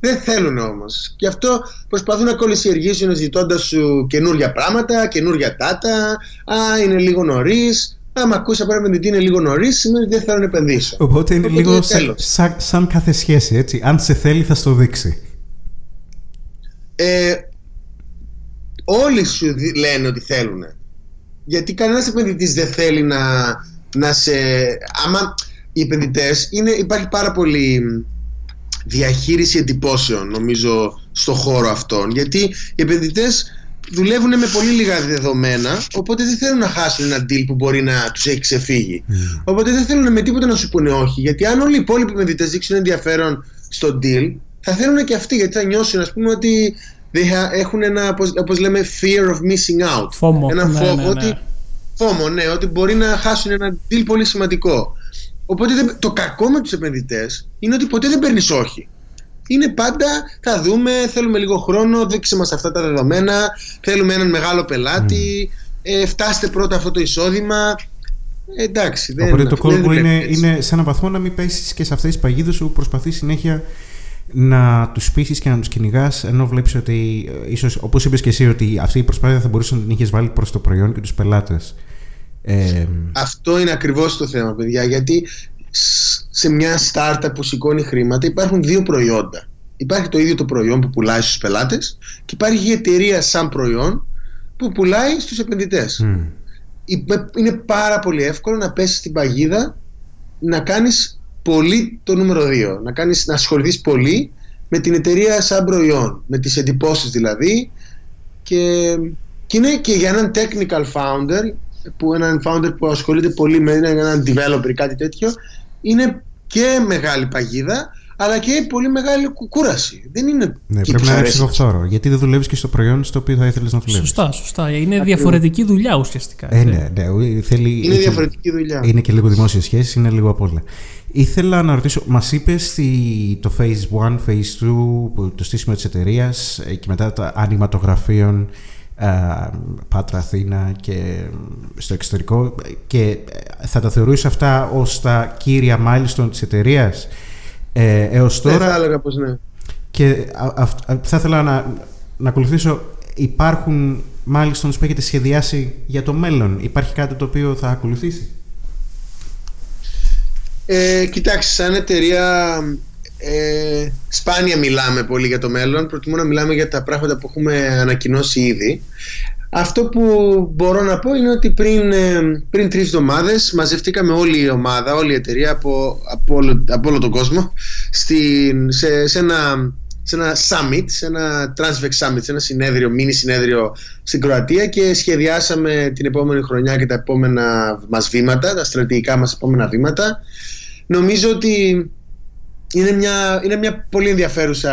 δεν θέλουν όμως. Γι' αυτό προσπαθούν να κολυσιεργήσουν ζητώντας σου καινούργια πράγματα, καινούργια data. Α, είναι λίγο νωρίς. Άμα ακούσει από ένα επενδυτή είναι λίγο νωρίς, σημαίνει ότι δεν θέλω να επενδύσω. Οπότε είναι λίγο σαν κάθε σχέση, έτσι. Αν σε θέλει, θα στο δείξει. Όλοι σου λένε ότι θέλουν. Γιατί κανένας επενδυτής δεν θέλει να σε. Άμα οι επενδυτές υπάρχει πάρα πολύ διαχείριση εντυπώσεων, νομίζω, στον χώρο αυτόν. Γιατί οι επενδυτές δουλεύουν με πολύ λίγα δεδομένα, οπότε δεν θέλουν να χάσουν ένα deal που μπορεί να τους έχει ξεφύγει. Yeah. Οπότε δεν θέλουν με τίποτα να σου πούνε όχι, γιατί αν όλοι οι υπόλοιποι επενδυτές δείξουν ενδιαφέρον στο deal, θα θέλουν και αυτοί, γιατί θα νιώσουν, ας πούμε, ότι έχουν ένα, όπως λέμε, fear of missing out. FOMO. Ένα φόβο, ότι μπορεί να χάσουν ένα deal πολύ σημαντικό. Οπότε το κακό με τους επενδυτές είναι ότι ποτέ δεν παίρνεις όχι. Είναι πάντα, θα δούμε, θέλουμε λίγο χρόνο, δείξε μας αυτά τα δεδομένα, θέλουμε έναν μεγάλο πελάτη, φτάστε πρώτα αυτό το εισόδημα. Εντάξει, δεν είναι. Οπότε το κόλπο είναι σε έναν βαθμό να μην πέσεις και σε αυτές τις παγίδες που προσπαθείς συνέχεια να τους πείσεις και να τους κυνηγάς, ενώ βλέπεις ότι, ίσως, όπως είπες και εσύ, ότι αυτή η προσπάθεια θα μπορούσε να την είχες βάλει προς το προϊόν και τους πελάτες. Αυτό είναι ακριβώς το θέμα, παιδιά, γιατί σε μια startup που σηκώνει χρήματα υπάρχουν δύο προϊόντα. Υπάρχει το ίδιο το προϊόν που πουλάει στους πελάτες και υπάρχει η εταιρεία σαν προϊόν που πουλάει στους επενδυτές. Είναι πάρα πολύ εύκολο να πέσεις στην παγίδα να κάνεις πολύ το νούμερο 2, να ασχοληθείς πολύ με την εταιρεία σαν προϊόν, με τις εντυπώσεις δηλαδή, και είναι και για έναν technical founder, έναν founder που ασχολείται πολύ με έναν developer, κάτι τέτοιο, είναι και μεγάλη παγίδα, αλλά και πολύ μεγάλη κούραση. Δεν είναι. Ναι, πρέπει να είναι ψυχοφθόρο, γιατί δεν δουλεύεις και στο προϊόν στο οποίο θα ήθελες να δουλεύεις. Σωστά. Είναι διαφορετική δουλειά ουσιαστικά. Ναι. Είναι διαφορετική δουλειά. Είναι και λίγο δημόσιες σχέσεις, είναι λίγο απ' όλα. Ήθελα να ρωτήσω, μας είπες το phase 1, phase 2, το στήσιμο της εταιρείας και μετά τα ανηματογραφείων. Πάτρα, Αθήνα και στο εξωτερικό, και θα τα θεωρούσα αυτά ως τα κύρια milestone της εταιρείας έως τώρα? Θα έλεγα πως ναι. Και θα ήθελα να ακολουθήσω. Υπάρχουν milestones που έχετε σχεδιάσει για το μέλλον? Υπάρχει κάτι το οποίο θα ακολουθήσει? Κοιτάξτε, σαν εταιρεία σπάνια μιλάμε πολύ για το μέλλον. Προτιμώ να μιλάμε για τα πράγματα που έχουμε ανακοινώσει ήδη. Αυτό που μπορώ να πω είναι ότι πριν 3 εβδομάδες μαζευτήκαμε όλη η ομάδα, όλη η εταιρεία από όλο τον κόσμο σε ένα summit, σε ένα Transifex Summit, σε ένα συνέδριο, μίνι συνέδριο στην Κροατία, και σχεδιάσαμε την επόμενη χρονιά και τα επόμενα μας βήματα, τα στρατηγικά μας επόμενα βήματα. Νομίζω ότι είναι μια πολύ ενδιαφέρουσα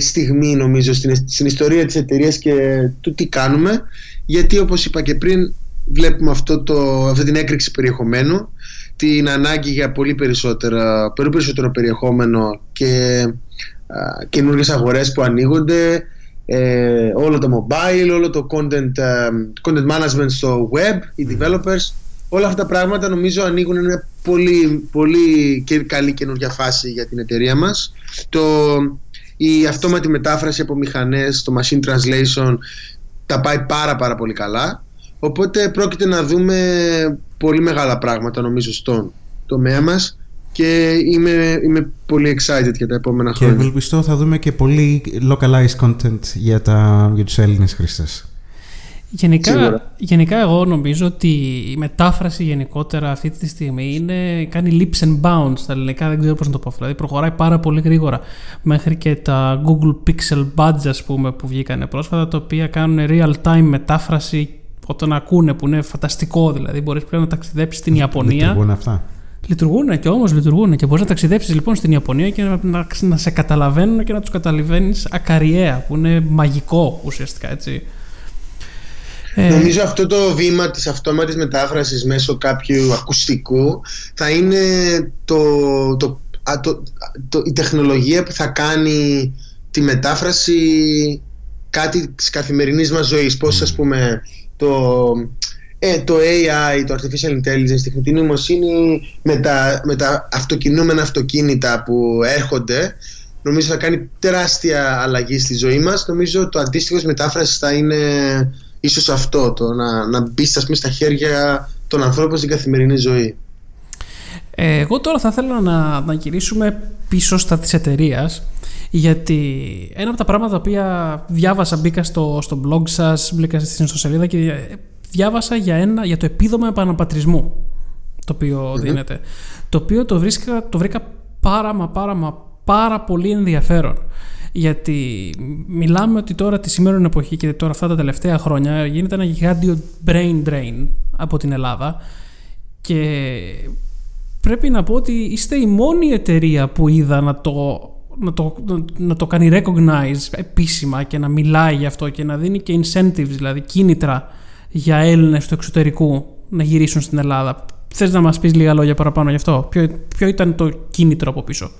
στιγμή, νομίζω, στην ιστορία της εταιρείας και του τι κάνουμε, γιατί, όπως είπα και πριν, βλέπουμε αυτή την έκρηξη περιεχομένου, την ανάγκη για πολύ περισσότερο περιεχόμενο και καινούργιες αγορές που ανοίγονται, όλο το mobile, όλο το content management στο web, οι developers. Όλα αυτά τα πράγματα νομίζω ανοίγουν μια πολύ, πολύ και καλή καινούργια φάση για την εταιρεία μας. Η αυτόματη μετάφραση από μηχανές, το machine translation, τα πάει πάρα πολύ καλά. Οπότε πρόκειται να δούμε πολύ μεγάλα πράγματα, νομίζω, στον τομέα μας, και είμαι πολύ excited για τα επόμενα χρόνια. Και ευελπιστώ θα δούμε και πολύ localized content για τους Έλληνες χρήστες. Γενικά εγώ νομίζω ότι η μετάφραση γενικότερα αυτή τη στιγμή κάνει leaps and bounds στα ελληνικά, δεν ξέρω πώς να το πω. Δηλαδή προχωράει πάρα πολύ γρήγορα, μέχρι και τα Google Pixel Buds, ας πούμε, που βγήκανε πρόσφατα, τα οποία κάνουν real time μετάφραση όταν ακούνε, που είναι φανταστικό. Δηλαδή μπορείς πλέον να ταξιδέψεις στην Ιαπωνία. Λειτουργούν αυτά? Λειτουργούν, και όμως λειτουργούν, και μπορείς να ταξιδέψεις λοιπόν στην Ιαπωνία και να σε καταλαβαίνουν και να τους καταλαβαίνεις ακαριέα, που είναι μαγικό ουσιαστικά, έτσι. Νομίζω αυτό το βήμα της αυτόματης μετάφρασης μέσω κάποιου ακουστικού θα είναι η τεχνολογία που θα κάνει τη μετάφραση κάτι της καθημερινής μας ζωής. Πώς, ας πούμε, το AI, το Artificial Intelligence, τεχνητή νοημοσύνη με τα αυτοκινούμενα αυτοκίνητα που έρχονται, νομίζω θα κάνει τεράστια αλλαγή στη ζωή μας. Νομίζω το αντίστοιχο της μετάφρασης θα είναι ίσως αυτό, το να μπει στα χέρια των ανθρώπων στην καθημερινή ζωή. Εγώ τώρα θα θέλω να γυρίσουμε πίσω στα της εταιρείας, γιατί ένα από τα πράγματα τα οποία διάβασα, μπήκα στο blog σας, μπήκα στην ιστοσελίδα και διάβασα για το επίδομα επαναπατρισμού το οποίο δίνεται, το οποίο το βρήκα πάρα πολύ ενδιαφέρον, γιατί μιλάμε ότι τώρα τη σήμερα εποχή και τώρα αυτά τα τελευταία χρόνια γίνεται ένα γιγάντιο brain drain από την Ελλάδα και πρέπει να πω ότι είστε η μόνη εταιρεία που είδα να το κάνει recognize επίσημα και να μιλάει γι' αυτό και να δίνει και incentives, δηλαδή κίνητρα για Έλληνες του εξωτερικού να γυρίσουν στην Ελλάδα. Θες να μας πεις λίγα λόγια παραπάνω γι' αυτό? Ποιο ήταν το κίνητρο από πίσω?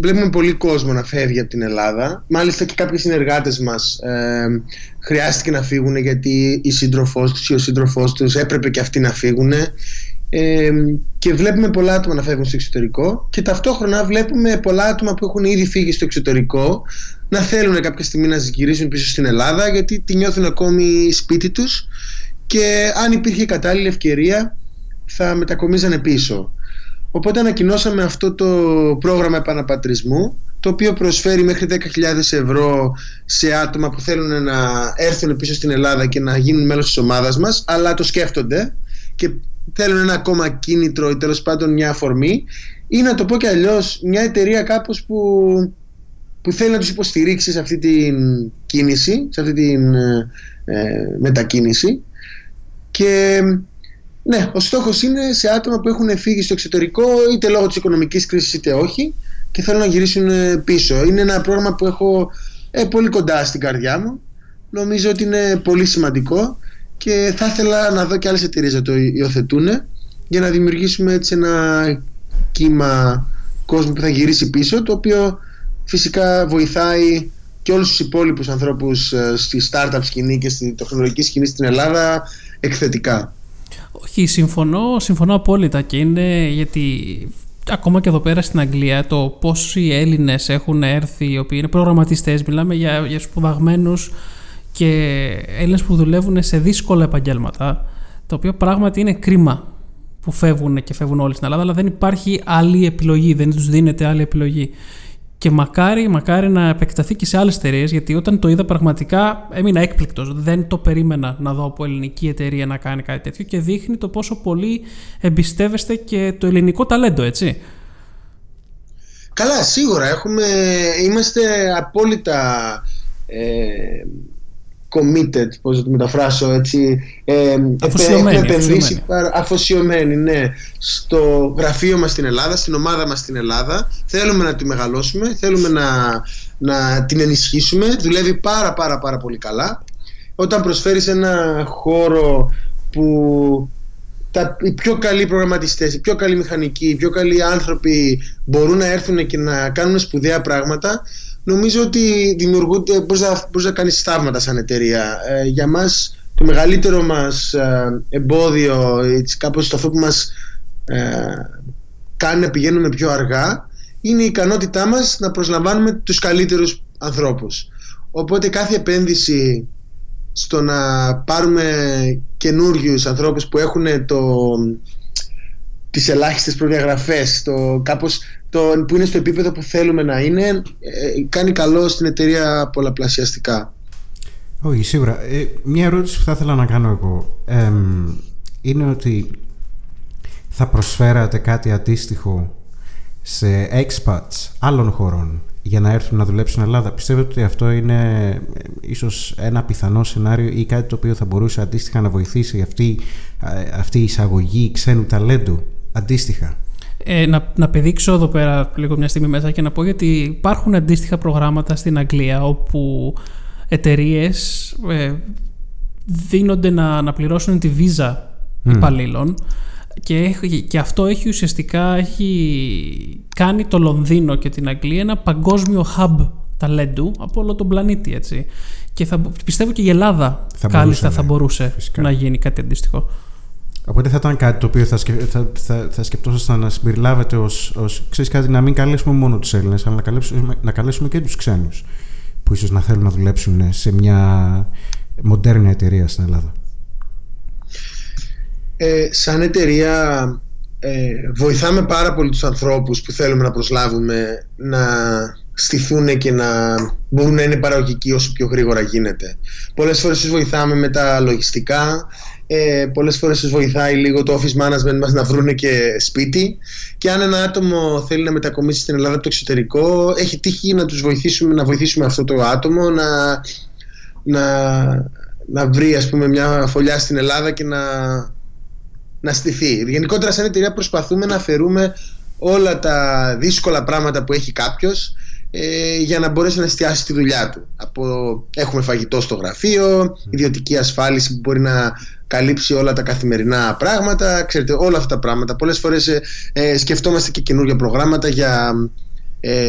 Βλέπουμε πολύ κόσμο να φεύγει από την Ελλάδα. Μάλιστα και κάποιοι συνεργάτες μας χρειάστηκε να φύγουν, γιατί η σύντροφός τους ή ο σύντροφός τους έπρεπε και αυτοί να φύγουν, και βλέπουμε πολλά άτομα να φεύγουν στο εξωτερικό και ταυτόχρονα βλέπουμε πολλά άτομα που έχουν ήδη φύγει στο εξωτερικό να θέλουν κάποια στιγμή να γυρίσουν πίσω στην Ελλάδα, γιατί τη νιώθουν ακόμη σπίτι τους και αν υπήρχε κατάλληλη ευκαιρία θα μετακομίζανε πίσω. Οπότε ανακοινώσαμε αυτό το πρόγραμμα επαναπατρισμού, το οποίο προσφέρει μέχρι 10.000 ευρώ σε άτομα που θέλουν να έρθουν πίσω στην Ελλάδα και να γίνουν μέλος της ομάδας μας, αλλά το σκέφτονται και θέλουν ένα ακόμα κίνητρο ή τέλος πάντων μια αφορμή, ή να το πω και αλλιώς μια εταιρεία κάπως που θέλει να τους υποστηρίξει σε αυτή την κίνηση, σε αυτή την μετακίνηση. Και ναι, ο στόχος είναι σε άτομα που έχουν φύγει στο εξωτερικό, είτε λόγω της οικονομικής κρίσης είτε όχι, και θέλουν να γυρίσουν πίσω. Είναι ένα πρόγραμμα που έχω πολύ κοντά στην καρδιά μου. Νομίζω ότι είναι πολύ σημαντικό και θα ήθελα να δω και άλλες εταιρείες να το υιοθετούν, για να δημιουργήσουμε έτσι ένα κύμα κόσμου που θα γυρίσει πίσω, το οποίο φυσικά βοηθάει και όλους τους υπόλοιπους ανθρώπους στη startup σκηνή και στη τεχνολογική σκηνή στην Ελλάδα εκθετικά. Όχι, συμφωνώ απόλυτα, και είναι γιατί ακόμα και εδώ πέρα στην Αγγλία το πόσοι Έλληνες έχουν έρθει, οι οποίοι είναι προγραμματιστές, μιλάμε για σπουδαγμένους και Έλληνες που δουλεύουν σε δύσκολα επαγγέλματα, τα οποία πράγματι είναι κρίμα που φεύγουν και φεύγουν όλοι στην Ελλάδα, αλλά δεν υπάρχει άλλη επιλογή, δεν τους δίνεται άλλη επιλογή. Και μακάρι να επεκταθεί και σε άλλες εταιρείες, γιατί όταν το είδα πραγματικά έμεινα έκπληκτος. Δεν το περίμενα να δω από ελληνική εταιρεία να κάνει κάτι τέτοιο, και δείχνει το πόσο πολύ εμπιστεύεστε και το ελληνικό ταλέντο, έτσι. Καλά, σίγουρα. Είμαστε απόλυτα committed, πώς θα το μεταφράσω έτσι, αφοσιωμένοι, ναι, στο γραφείο μας στην Ελλάδα, στην ομάδα μας στην Ελλάδα. Θέλουμε να τη μεγαλώσουμε, θέλουμε να την ενισχύσουμε. Δουλεύει πάρα πολύ καλά. Όταν προσφέρεις ένα χώρο που οι πιο καλοί προγραμματιστές, οι πιο καλοί μηχανικοί, οι πιο καλοί άνθρωποι μπορούν να έρθουν και να κάνουν σπουδαία πράγματα, νομίζω ότι δημιουργούνται, μπορείς να κάνεις θαύματα σαν εταιρεία. Για μας το μεγαλύτερο μας εμπόδιο, έτσι, κάπως το αυτό που μας κάνει να πηγαίνουμε πιο αργά, είναι η ικανότητά μας να προσλαμβάνουμε τους καλύτερους ανθρώπους. Οπότε κάθε επένδυση στο να πάρουμε καινούριους ανθρώπους που έχουν τις ελάχιστες προδιαγραφές, κάπως που είναι στο επίπεδο που θέλουμε να είναι, κάνει καλό στην εταιρεία πολλαπλασιαστικά. Όχι, σίγουρα. Μια ερώτηση που θα ήθελα να κάνω εγώ είναι ότι θα προσφέρατε κάτι αντίστοιχο σε expats άλλων χωρών για να έρθουν να δουλέψουν στην Ελλάδα? Πιστεύετε ότι αυτό είναι ίσως ένα πιθανό σενάριο ή κάτι το οποίο θα μπορούσε αντίστοιχα να βοηθήσει αυτή η εισαγωγή ξένου ταλέντου αντίστοιχα? Να πεδείξω εδώ πέρα λίγο μια στιγμή μέσα και να πω, γιατί υπάρχουν αντίστοιχα προγράμματα στην Αγγλία, όπου εταιρείες δίνονται να πληρώσουν τη βίζα υπαλλήλων. Και αυτό έχει ουσιαστικά κάνει το Λονδίνο και την Αγγλία ένα παγκόσμιο hub ταλέντου από όλο τον πλανήτη, έτσι. Και πιστεύω και η Ελλάδα κάλλιστα θα μπορούσε φυσικά να γίνει κάτι αντίστοιχο. Οπότε θα ήταν κάτι το οποίο θα σκεπτόσασταν να συμπεριλάβετε ως ξέρεις κάτι, να μην καλέσουμε μόνο τους Έλληνες, αλλά να καλέσουμε και τους ξένους που ίσως να θέλουν να δουλέψουν σε μια μοντέρνα εταιρεία στην Ελλάδα. Σαν εταιρεία βοηθάμε πάρα πολύ τους ανθρώπους που θέλουμε να προσλάβουμε να στηθούν και να μπορούν να είναι παραγωγικοί όσο πιο γρήγορα γίνεται. Πολλές φορές τους βοηθάμε με τα λογιστικά, πολλές φορές τους βοηθάει λίγο το office management μας να βρουν και σπίτι, και αν ένα άτομο θέλει να μετακομίσει στην Ελλάδα από το εξωτερικό, έχει τύχει να τους βοηθήσουμε, να βοηθήσουμε αυτό το άτομο να βρει, ας πούμε, μια φωλιά στην Ελλάδα και να στηθεί. Γενικότερα σαν εταιρεία προσπαθούμε να αφαιρούμε όλα τα δύσκολα πράγματα που έχει κάποιος για να μπορέσει να εστιάσει τη δουλειά του. Έχουμε φαγητό στο γραφείο, ιδιωτική ασφάλιση που μπορεί να καλύψει όλα τα καθημερινά πράγματα, ξέρετε, όλα αυτά τα πράγματα. Πολλές φορές σκεφτόμαστε και καινούργια προγράμματα για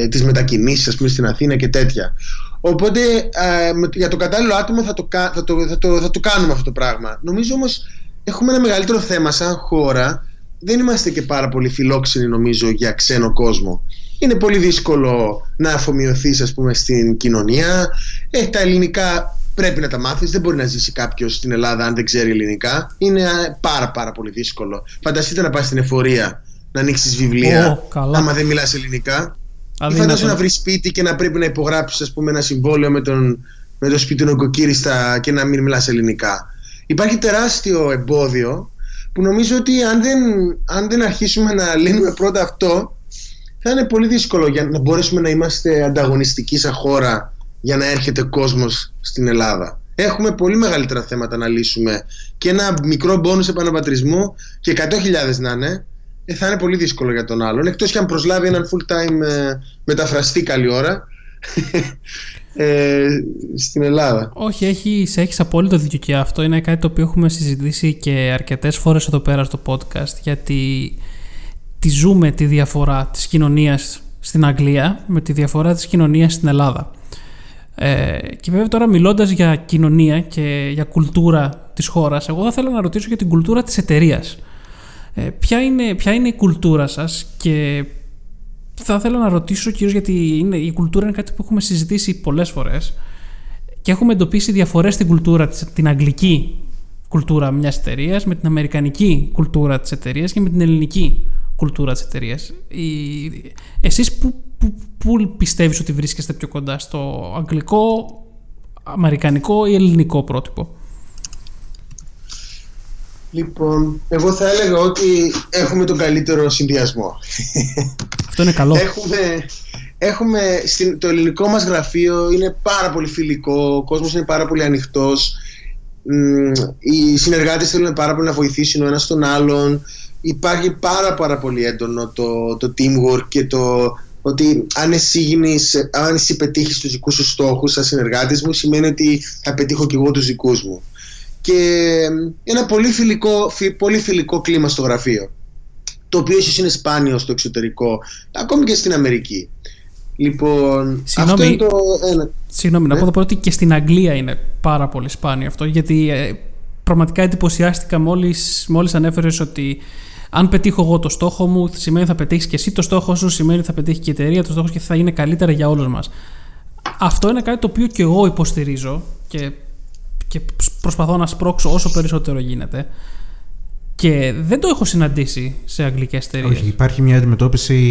τις μετακινήσεις, ας πούμε, στην Αθήνα και τέτοια. Οπότε για το κατάλληλο άτομο θα το κάνουμε αυτό το πράγμα. Νομίζω όμως έχουμε ένα μεγαλύτερο θέμα σαν χώρα. Δεν είμαστε και πάρα πολύ φιλόξενοι, νομίζω, για ξένο κόσμο. Είναι πολύ δύσκολο να αφομοιωθείς, ας πούμε, στην κοινωνία. Τα ελληνικά πρέπει να τα μάθεις. Δεν μπορεί να ζήσει κάποιος στην Ελλάδα αν δεν ξέρει ελληνικά. Είναι πάρα πολύ δύσκολο. Φανταστείτε να πας στην εφορία, να ανοίξεις βιβλία, άμα δεν μιλάς ελληνικά. Φαντάσου να βρεις σπίτι και να πρέπει να υπογράψεις, ας πούμε, ένα συμβόλαιο με το σπίτι του νοικοκύρηστα και να μην μιλάς ελληνικά. Υπάρχει τεράστιο εμπόδιο που νομίζω ότι αν δεν αρχίσουμε να λύνουμε πρώτα αυτό, θα είναι πολύ δύσκολο για να μπορέσουμε να είμαστε ανταγωνιστικοί σαν χώρα για να έρχεται κόσμος στην Ελλάδα. Έχουμε πολύ μεγαλύτερα θέματα να λύσουμε, και ένα μικρό μπόνους επαναπατρισμού και 100.000 να είναι, θα είναι πολύ δύσκολο για τον άλλον, εκτός και αν προσλάβει έναν full time μεταφραστή καλή ώρα στην Ελλάδα. Όχι, έχεις απόλυτο δίκιο, και αυτό είναι κάτι το οποίο έχουμε συζητήσει και αρκετές φορές εδώ πέρα στο podcast, γιατί τη ζούμε τη διαφορά της κοινωνίας στην Αγγλία με τη διαφορά της κοινωνίας στην Ελλάδα. Και βέβαια τώρα, μιλώντας για κοινωνία και για κουλτούρα της χώρας, εγώ θα θέλω να ρωτήσω για την κουλτούρα της εταιρείας. Ποια είναι η κουλτούρα σας, και θα θέλω να ρωτήσω κυρίως γιατί η κουλτούρα είναι κάτι που έχουμε συζητήσει πολλές φορές και έχουμε εντοπίσει διαφορές στην κουλτούρα, την αγγλική κουλτούρα μιας εταιρείας με την αμερικανική κουλτούρα της εταιρείας και με την ελληνική κουλτούρα της εταιρείας. Εσείς πού πιστεύεις ότι βρίσκεστε πιο κοντά, στο αγγλικό, αμερικανικό ή ελληνικό πρότυπο? Λοιπόν, εγώ θα έλεγα ότι έχουμε τον καλύτερο συνδυασμό. Αυτό είναι καλό. Το ελληνικό μας γραφείο είναι πάρα πολύ φιλικό, ο κόσμος είναι πάρα πολύ ανοιχτός, οι συνεργάτες θέλουν πάρα πολύ να βοηθήσουν ο ένας τον άλλον, υπάρχει πάρα πολύ έντονο το teamwork και το ότι αν εσύ πετύχεις τους δικούς σου στόχους σαν συνεργάτης μου, σημαίνει ότι θα πετύχω και εγώ τους δικούς μου. Και ένα πολύ φιλικό κλίμα στο γραφείο, το οποίο ίσως είναι σπάνιο στο εξωτερικό, ακόμη και στην Αμερική. Λοιπόν, συγγνώμη, αυτό είναι συγγνώμη, να πω ότι και στην Αγγλία είναι πάρα πολύ σπάνιο αυτό, γιατί πραγματικά εντυπωσιάστηκα μόλις ανέφερες ότι αν πετύχω εγώ το στόχο μου, σημαίνει θα πετύχεις και εσύ το στόχο σου, σημαίνει θα πετύχει και η εταιρεία το στόχο σου και θα είναι καλύτερα για όλους μας. Αυτό είναι κάτι το οποίο και εγώ υποστηρίζω και προσπαθώ να σπρώξω όσο περισσότερο γίνεται, και δεν το έχω συναντήσει σε αγγλικές εταιρείες. Όχι, υπάρχει μια αντιμετώπιση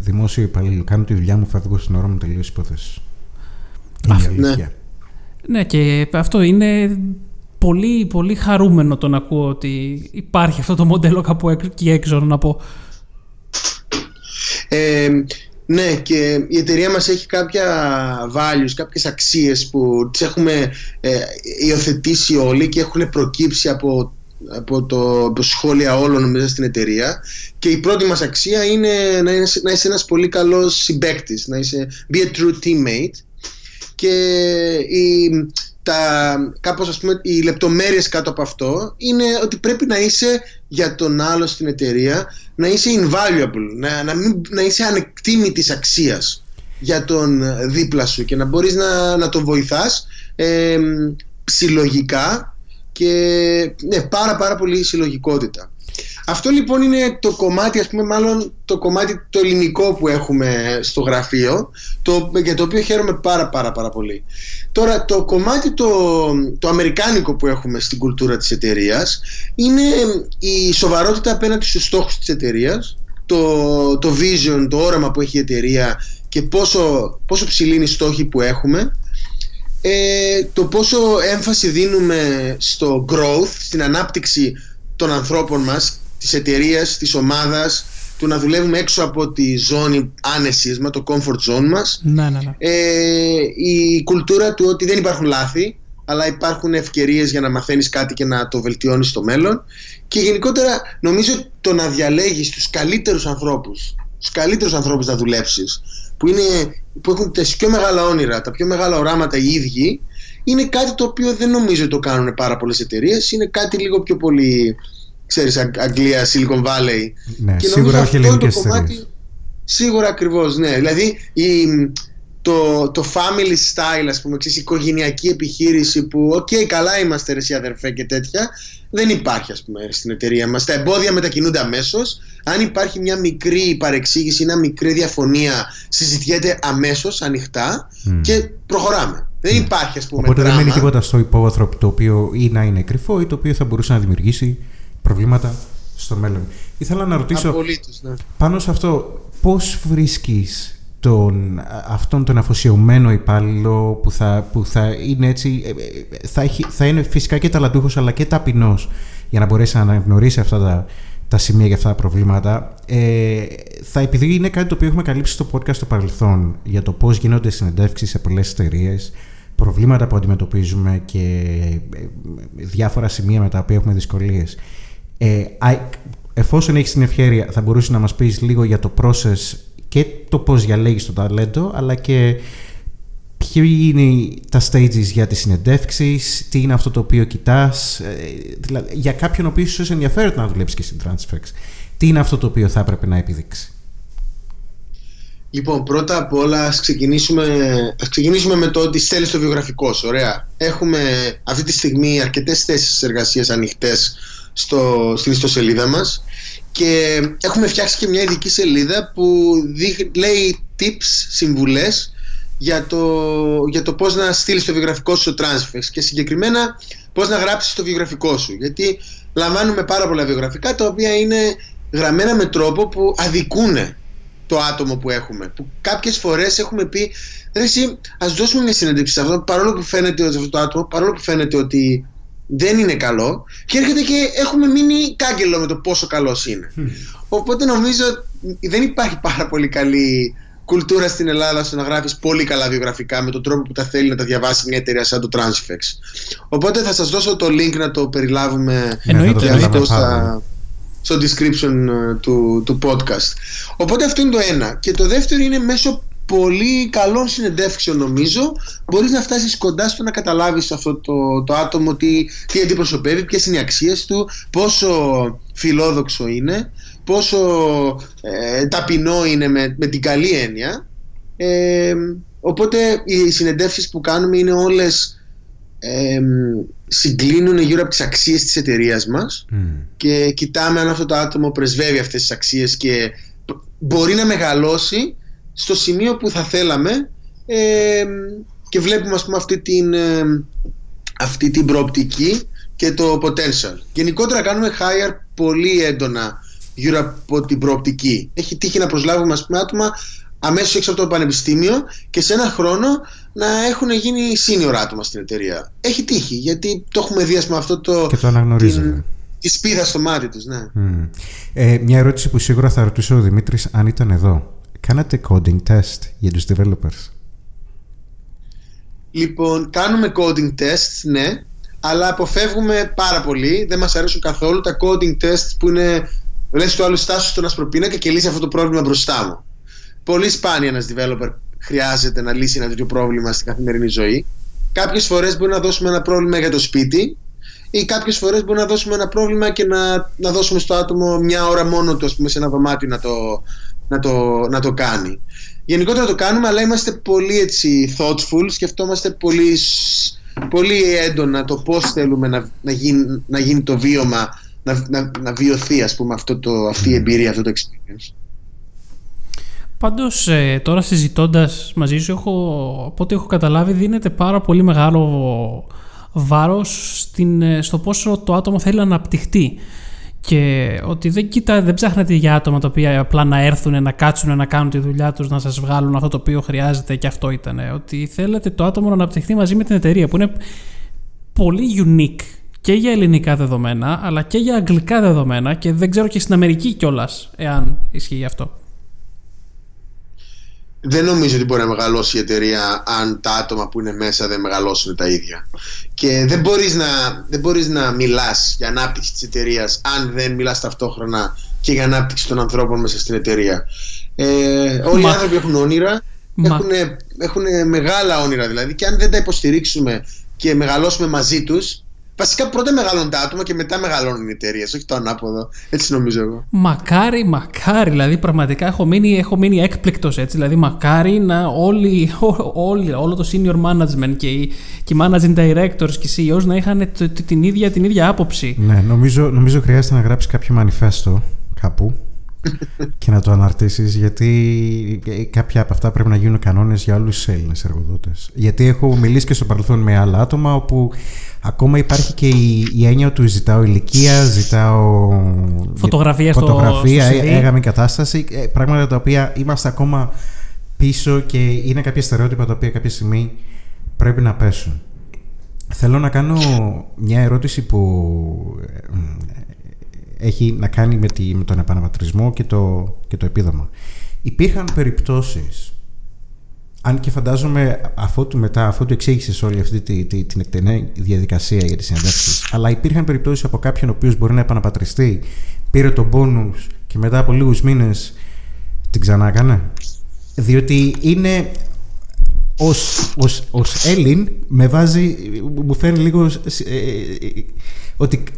δημόσιο υπαλλήλου. Κάνω τη δουλειά μου, φεύγω στην ώρα μου, τελείως υπόθεση. Ναι, και αυτό είναι πολύ, πολύ χαρούμενο το να ακούω ότι υπάρχει αυτό το μοντέλο κάπου εκεί έξω, να πω. Ναι, και η εταιρεία μας έχει κάποια values, κάποιες αξίες που τις έχουμε υιοθετήσει όλοι και έχουν προκύψει από σχόλια όλων μέσα στην εταιρεία, και η πρώτη μας αξία είναι να είσαι ένας πολύ καλός συμπαίκτης, να είσαι be a true teammate, και κάπως ας πούμε οι λεπτομέρειες κάτω από αυτό είναι ότι πρέπει να είσαι για τον άλλο στην εταιρεία, να είσαι invaluable, να είσαι ανεκτήμητης αξίας για τον δίπλα σου και να μπορείς να τον βοηθάς συλλογικά και πάρα πολύ συλλογικότητα. Αυτό λοιπόν είναι το κομμάτι, ας πούμε, μάλλον το κομμάτι το ελληνικό που έχουμε στο γραφείο, για το οποίο χαίρομαι πάρα πολύ. Τώρα το κομμάτι το αμερικάνικο που έχουμε στην κουλτούρα της εταιρείας είναι η σοβαρότητα απέναντι στους στόχους της εταιρείας, το vision, το όραμα που έχει η εταιρεία και πόσο ψηλή είναι η στόχη που έχουμε, το πόσο έμφαση δίνουμε στο growth, στην ανάπτυξη των ανθρώπων μας, της εταιρείας, της ομάδας, του να δουλεύουμε έξω από τη ζώνη άνεσης, το comfort zone μας. Ναι. Η κουλτούρα του ότι δεν υπάρχουν λάθη, αλλά υπάρχουν ευκαιρίες για να μαθαίνεις κάτι και να το βελτιώνεις στο μέλλον. Και γενικότερα νομίζω το να διαλέγεις τους καλύτερους ανθρώπους να δουλέψεις, που έχουν τα πιο μεγάλα όνειρα, τα πιο μεγάλα οράματα οι ίδιοι, είναι κάτι το οποίο δεν νομίζω το κάνουν πάρα πολλές εταιρείες. Είναι κάτι λίγο πιο πολύ, ξέρεις, Αγγλία, Silicon Valley. Ναι, και σίγουρα όχι ελληνικές εταιρείες. Σίγουρα, ακριβώς, ναι. Δηλαδή το family style, ας πούμε, ξέρεις, η οικογενειακή επιχείρηση που καλά είμαστε ρε εσύ αδερφέ και τέτοια, δεν υπάρχει, ας πούμε, στην εταιρεία μας. Τα εμπόδια μετακινούνται αμέσως. Αν υπάρχει μια μικρή παρεξήγηση ή μια μικρή διαφωνία, συζητιέται αμέσως, ανοιχτά και προχωράμε. Δεν υπάρχει, ας πούμε, οπότε δράμα. Δεν μένει τίποτα στο υπόβαθρο το οποίο ή να είναι κρυφό ή το οποίο θα μπορούσε να δημιουργήσει προβλήματα στο μέλλον. Ήθελα να ρωτήσω πάνω σε αυτό, πώς βρίσκεις αυτόν τον αφοσιωμένο υπάλληλο που θα είναι έτσι, θα είναι φυσικά και ταλαντούχος αλλά και ταπεινός για να μπορέσει να αναγνωρίσει αυτά τα σημεία για αυτά τα προβλήματα. Επειδή είναι κάτι το οποίο έχουμε καλύψει στο podcast στο παρελθόν για το πώς γίνονται συνεντεύξεις σε πολλές εταιρείες, προβλήματα που αντιμετωπίζουμε και διάφορα σημεία με τα οποία έχουμε δυσκολίες. Εφόσον έχεις την ευχέρεια, θα μπορούσες να μας πεις λίγο για το process και το πώς διαλέγεις το ταλέντο, αλλά και ποια είναι τα stages για τις συνεντεύξεις, τι είναι αυτό το οποίο κοιτάς, δηλαδή για κάποιον ο οποίος ίσως ενδιαφέρεται να δουλέψει και στην Transifex, τι είναι αυτό το οποίο θα έπρεπε να επιδείξει. Λοιπόν, πρώτα απ' όλα ας ξεκινήσουμε με το ότι στέλνεις το βιογραφικό σου. Ωραία. Έχουμε αυτή τη στιγμή αρκετές θέσεις εργασίας ανοιχτές στην ιστοσελίδα μας και έχουμε φτιάξει και μια ειδική σελίδα που λέει tips, συμβουλές για το πώς να στείλεις το βιογραφικό σου στο Transifex και συγκεκριμένα πώς να γράψεις το βιογραφικό σου, γιατί λαμβάνουμε πάρα πολλά βιογραφικά τα οποία είναι γραμμένα με τρόπο που αδικούνε το άτομο που έχουμε, που κάποιες φορές έχουμε πει ρε εσύ, ας δώσουμε μια συνέντευξη σε αυτό, παρόλο που φαίνεται ότι δεν είναι καλό, και έρχεται και έχουμε μείνει κάγκελο με το πόσο καλός είναι. Οπότε νομίζω δεν υπάρχει πάρα πολύ καλή κουλτούρα στην Ελλάδα στο να γράφεις πολύ καλά βιογραφικά με τον τρόπο που τα θέλει να τα διαβάσει μια εταιρεία σαν το Transifex. Οπότε θα σας δώσω το link να το περιλάβουμε στο description του podcast. Οπότε αυτό είναι το ένα. Και το δεύτερο είναι μέσω πολύ καλών συνεντεύξεων, νομίζω μπορείς να φτάσεις κοντά στο να καταλάβεις αυτό το άτομο, τι αντιπροσωπεύει, ποιες είναι οι αξίες του, πόσο φιλόδοξο είναι, πόσο ταπεινό είναι με την καλή έννοια. Οπότε οι συνεντεύξεις που κάνουμε είναι όλες, συγκλίνουν γύρω από τις αξίες της εταιρείας μας και κοιτάμε αν αυτό το άτομο πρεσβεύει αυτές τις αξίες και μπορεί να μεγαλώσει στο σημείο που θα θέλαμε, και βλέπουμε, ας πούμε, αυτή την προοπτική και το potential. Γενικότερα κάνουμε hire πολύ έντονα γύρω από την προοπτική. Έχει τύχει να προσλάβουμε, ας πούμε, άτομα αμέσως έξω από το πανεπιστήμιο και σε ένα χρόνο να έχουν γίνει senior άτομα στην εταιρεία. Έχει τύχει, γιατί το έχουμε δει, ας πούμε, αυτό το... Και το αναγνωρίζουμε. Τη σπίδα στο μάτι τους, ναι. Μια ερώτηση που σίγουρα θα ρωτήσω ο Δημήτρης αν ήταν εδώ. Κάνατε coding test για τους developers? Λοιπόν, κάνουμε coding tests, ναι, αλλά αποφεύγουμε πάρα πολύ. Δεν μας αρέσουν καθόλου τα coding tests που είναι λες το άλλο στάσου στον ασπροπίνακα και λύσει αυτό το πρόβλημα μπροστά μου. Πολύ σπάνια ένας developer χρειάζεται να λύσει ένα τέτοιο πρόβλημα στην καθημερινή ζωή. Κάποιες φορές μπορούμε να δώσουμε ένα πρόβλημα για το σπίτι, ή κάποιες φορές μπορούμε να δώσουμε ένα πρόβλημα και να δώσουμε στο άτομο μια ώρα μόνο του, ας πούμε, σε ένα δωμάτιο να το κάνει. Γενικότερα το κάνουμε, αλλά είμαστε πολύ έτσι thoughtful, σκεφτόμαστε πολύ, πολύ έντονα το πώς θέλουμε να γίνει το βίωμα, να βιωθεί, ας πούμε, αυτή η εμπειρία, αυτό το experience. Πάντως τώρα συζητώντας μαζί σου, από ό,τι έχω καταλάβει, δίνεται πάρα πολύ μεγάλο βάρος στο πόσο το άτομο θέλει να αναπτυχθεί. Και ότι δεν ψάχνετε για άτομα τα οποία απλά να έρθουν, να κάτσουν, να κάνουν τη δουλειά τους, να σας βγάλουν αυτό το οποίο χρειάζεται και αυτό ήταν. Ότι θέλετε το άτομο να αναπτυχθεί μαζί με την εταιρεία, που είναι πολύ unique και για ελληνικά δεδομένα, αλλά και για αγγλικά δεδομένα, και δεν ξέρω και στην Αμερική κιόλας εάν ισχύει αυτό. Δεν νομίζω ότι μπορεί να μεγαλώσει η εταιρεία αν τα άτομα που είναι μέσα δεν μεγαλώσουν τα ίδια. Και δεν μπορείς να μιλάς για ανάπτυξη της εταιρείας αν δεν μιλάς ταυτόχρονα και για ανάπτυξη των ανθρώπων μέσα στην εταιρεία. Όλοι οι άνθρωποι έχουν όνειρα, έχουν μεγάλα όνειρα δηλαδή, και αν δεν τα υποστηρίξουμε και μεγαλώσουμε μαζί τους, βασικά πρώτα μεγαλώνουν τα άτομα και μετά μεγαλώνουν οι εταιρείες, όχι το ανάποδο. Έτσι νομίζω εγώ. Μακάρι, δηλαδή πραγματικά έχω μείνει έκπληκτος έτσι. Δηλαδή, μακάρι να όλο το senior management και οι managing directors και οι CEOs να είχαν την ίδια άποψη. Ναι, νομίζω χρειάζεται να γράψεις κάποιο μανιφέστο κάπου και να το αναρτήσεις, γιατί κάποια από αυτά πρέπει να γίνουν κανόνες για όλους τους Έλληνες εργοδότες. Γιατί έχω μιλήσει και στο παρελθόν με άλλα άτομα όπου ακόμα υπάρχει και η έννοια του ζητάω ηλικία, ζητάω φωτογραφία, έγαμη κατάσταση, πράγματα τα οποία είμαστε ακόμα πίσω και είναι κάποια στερεότυπα τα οποία κάποια στιγμή πρέπει να πέσουν. Θέλω να κάνω μια ερώτηση που έχει να κάνει με τον επαναπατρισμό και το επίδομα. Υπήρχαν περιπτώσεις, αν και φαντάζομαι αφού του εξήγησες όλη αυτή την εκτενή διαδικασία για τις συνεντεύξεις, αλλά υπήρχαν περιπτώσεις από κάποιον ο οποίος μπορεί να επαναπατριστεί, πήρε τον μπόνους και μετά από λίγους μήνες την ξανά έκανε. Διότι είναι ως Έλλην μου φέρνει λίγο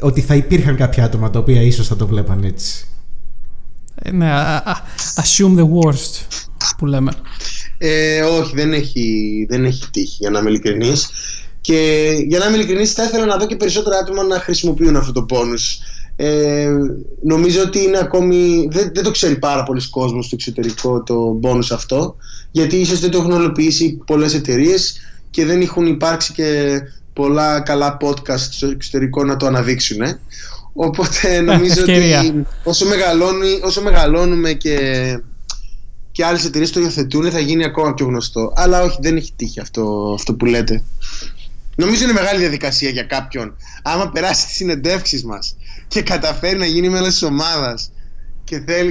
ότι θα υπήρχαν κάποια άτομα τα οποία ίσως θα το βλέπαν έτσι. Ναι, assume the worst που λέμε. Όχι, δεν έχει τύχει, για να είμαι ειλικρινής. Και για να είμαι ειλικρινής, θα ήθελα να δω και περισσότερα άτομα να χρησιμοποιούν αυτό το bonus. Νομίζω ότι είναι ακόμη δεν το ξέρει πάρα πολλοί κόσμος στο εξωτερικό το bonus αυτό, γιατί ίσως δεν το έχουν ολοποιήσει πολλές εταιρείες και δεν έχουν υπάρξει και πολλά καλά podcast στο εξωτερικό να το αναδείξουν. Οπότε νομίζω ότι όσο μεγαλώνουμε και άλλες εταιρείες το υιοθετούν, θα γίνει ακόμα πιο γνωστό. Αλλά όχι, δεν έχει τύχει αυτό που λέτε. Νομίζω είναι μεγάλη διαδικασία για κάποιον. Άμα περάσει τις συνεντεύξεις μας και καταφέρει να γίνει μέλος της ομάδας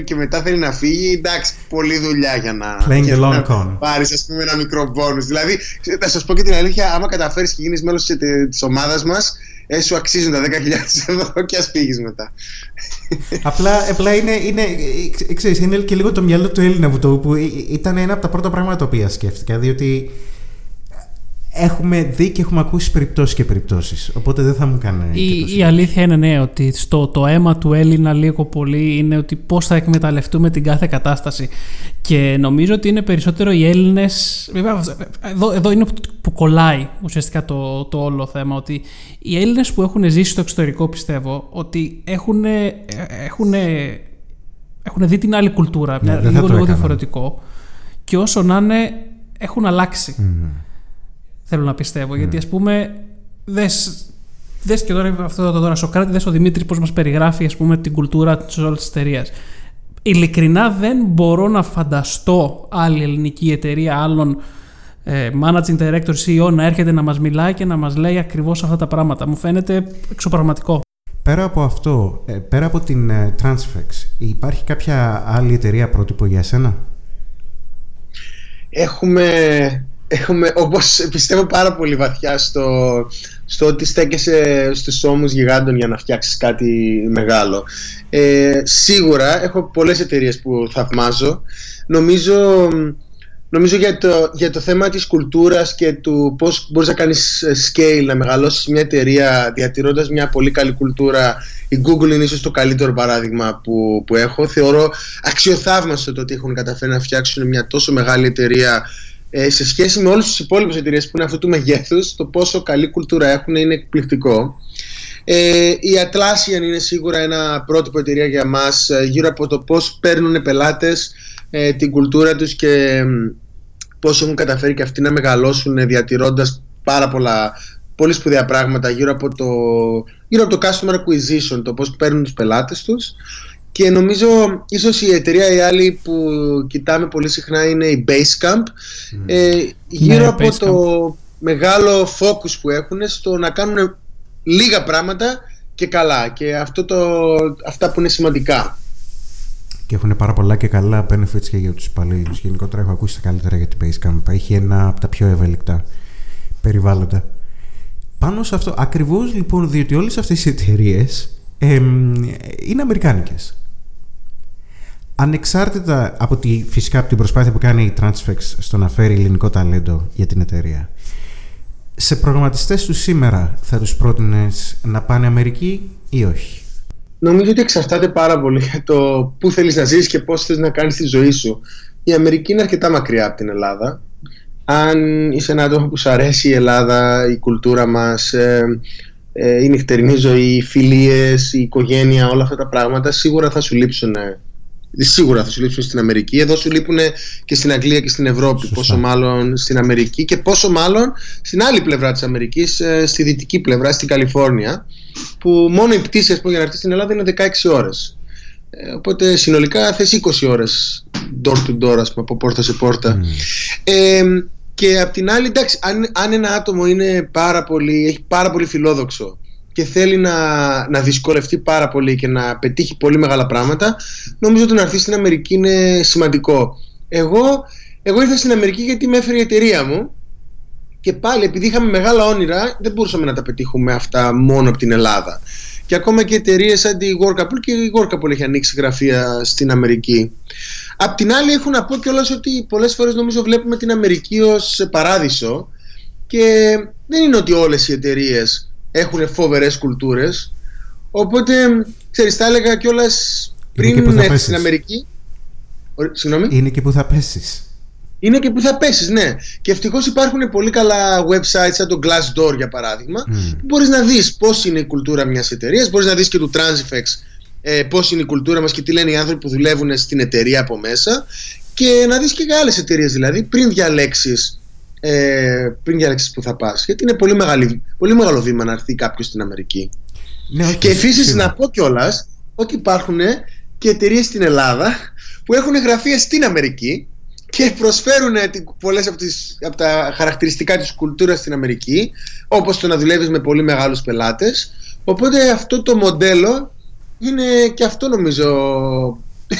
και μετά θέλει να φύγει, εντάξει, πολλή δουλειά για να πάρεις, ας πούμε, ένα μικρό μπόνους. Δηλαδή, θα σας πω και την αλήθεια, άμα καταφέρεις και γίνεις μέλος της ομάδας μας, σου αξίζουν τα 10.000 ευρώ και ας φύγεις μετά. Απλά είναι και λίγο το μυαλό του Έλληνα που ήταν ένα από τα πρώτα πράγματα τα οποία σκέφτηκα, διότι έχουμε δει και έχουμε ακούσει περιπτώσεις και περιπτώσεις. Οπότε δεν θα μου κάνει. Η αλήθεια είναι, ναι, ότι το αίμα του Έλληνα λίγο πολύ είναι ότι πώς θα εκμεταλλευτούμε την κάθε κατάσταση. Και νομίζω ότι είναι περισσότερο οι Έλληνες. Βέβαια, εδώ είναι που κολλάει ουσιαστικά το όλο θέμα. Ότι οι Έλληνες που έχουν ζήσει στο εξωτερικό, πιστεύω ότι έχουν δει την άλλη κουλτούρα. Ναι, λίγο διαφορετικό. Και όσο να είναι, έχουν αλλάξει. Mm-hmm. Θέλω να πιστεύω, γιατί ας πούμε δες και τώρα αυτό το τώρα Σοκράτη, δες ο Δημήτρης πώς μας περιγράφει, ας πούμε, την κουλτούρα της όλης της εταιρείας. Ειλικρινά δεν μπορώ να φανταστώ άλλη ελληνική εταιρεία, άλλον managing director, CEO να έρχεται να μας μιλάει και να μας λέει ακριβώς αυτά τα πράγματα. Μου φαίνεται εξωπραγματικό. Πέρα από αυτό, πέρα από την Transifex, υπάρχει κάποια άλλη εταιρεία πρότυπο για σένα? Έχουμε, όπως πιστεύω πάρα πολύ βαθιά στο ότι στέκεσαι στους ώμους γιγάντων για να φτιάξεις κάτι μεγάλο. Σίγουρα έχω πολλές εταιρείες που θαυμάζω. Νομίζω Νομίζω για το θέμα της κουλτούρας και του πώς μπορείς να κάνεις scale, να μεγαλώσεις μια εταιρεία διατηρώντας μια πολύ καλή κουλτούρα, η Google είναι ίσως το καλύτερο παράδειγμα που έχω. Θεωρώ αξιοθαύμαστο το ότι έχουν καταφέρει να φτιάξουν μια τόσο μεγάλη εταιρεία σε σχέση με όλες τις υπόλοιπες εταιρείες που είναι αυτού του μεγέθους. Το πόσο καλή κουλτούρα έχουν είναι εκπληκτικό. Η Atlassian είναι σίγουρα ένα πρότυπο εταιρεία για μας γύρω από το πώς παίρνουν πελάτες, την κουλτούρα τους και πώς έχουν καταφέρει και αυτοί να μεγαλώσουν διατηρώντας πάρα πολλά πολύ σπουδαία πράγματα γύρω από το customer acquisition, το πώς παίρνουν τους πελάτες τους. Και νομίζω ίσως η εταιρεία η άλλη που κοιτάμε πολύ συχνά είναι η BaseCamp, γύρω από το μεγάλο focus που έχουν στο να κάνουν λίγα πράγματα και καλά, και αυτά που είναι σημαντικά. Και έχουν πάρα πολλά και καλά benefits και για τους υπαλλήλους. Γενικότερα έχω ακούσει τα καλύτερα για την Basecamp. Έχει ένα από τα πιο ευέλικτα περιβάλλοντα. Πάνω σε αυτό, ακριβώς λοιπόν, διότι όλες αυτές οι εταιρείες είναι αμερικάνικες. Ανεξάρτητα από τη, φυσικά από την προσπάθεια που κάνει η Transifex στο να φέρει ελληνικό ταλέντο για την εταιρεία, σε προγραμματιστές του σήμερα θα τους πρότεινες να πάνε Αμερική ή όχι? Νομίζω ότι εξαρτάται πάρα πολύ για το πού θέλεις να ζεις και πώς θες να κάνεις τη ζωή σου. Η Αμερική είναι αρκετά μακριά από την Ελλάδα. Αν είσαι ένα άτομο που σου αρέσει η Ελλάδα, η κουλτούρα μας, η νυχτερινή ζωή, οι φιλίες, η οικογένεια, όλα αυτά τα πράγματα σίγουρα θα σου λείψουν. Σίγουρα θα σου λείψουν στην Αμερική. Εδώ σου λείπουν και στην Αγγλία και στην Ευρώπη. Σωστά. Πόσο μάλλον στην Αμερική και πόσο μάλλον στην άλλη πλευρά της Αμερικής, στη δυτική πλευρά, στην Καλιφόρνια, που μόνο οι πτήσεις για να έρθεις στην Ελλάδα είναι 16 ώρες. Οπότε συνολικά θες 20 ώρες door to door, ας πούμε, από πόρτα σε πόρτα. Και απ' την άλλη, εντάξει, αν ένα άτομο είναι έχει πάρα πολύ φιλόδοξο και θέλει να δυσκολευτεί πάρα πολύ και να πετύχει πολύ μεγάλα πράγματα, νομίζω ότι να έρθει στην Αμερική είναι σημαντικό. Εγώ ήρθα στην Αμερική γιατί με έφερε η εταιρεία μου, και πάλι επειδή είχαμε μεγάλα όνειρα δεν μπορούσαμε να τα πετύχουμε αυτά μόνο από την Ελλάδα. Και ακόμα και εταιρείες σαν τη Workable, και η Workable έχει ανοίξει γραφεία στην Αμερική. Απ' την άλλη, έχω να πω κιόλας ότι πολλές φορές νομίζω βλέπουμε την Αμερική ως παράδεισο, και δεν είναι ότι όλες οι εταιρείες έχουν φοβερές κουλτούρες. Οπότε, ξέρεις, θα έλεγα κιόλας πριν έρθεις στην Αμερική. Συγγνώμη. Είναι και που θα πέσεις. Είναι και που θα πέσεις, ναι. Και ευτυχώς υπάρχουν πολύ καλά websites σαν το Glassdoor, για παράδειγμα, που μπορείς να δεις πώς είναι η κουλτούρα μιας εταιρείας. Μπορείς να δεις και του Transifex πώς είναι η κουλτούρα μας και τι λένε οι άνθρωποι που δουλεύουν στην εταιρεία από μέσα. Και να δεις και για άλλες εταιρείες, δηλαδή, πριν διαλέξεις που θα πας. Γιατί είναι πολύ μεγάλο βήμα να έρθει κάποιος στην Αμερική. Ναι, και επίσης να πω κιόλας ότι υπάρχουν και εταιρείες στην Ελλάδα που έχουν γραφεία στην Αμερική και προσφέρουν πολλές από τα χαρακτηριστικά της κουλτούρας στην Αμερική, όπως το να δουλεύεις με πολύ μεγάλους πελάτες. Οπότε αυτό το μοντέλο είναι και αυτό, νομίζω,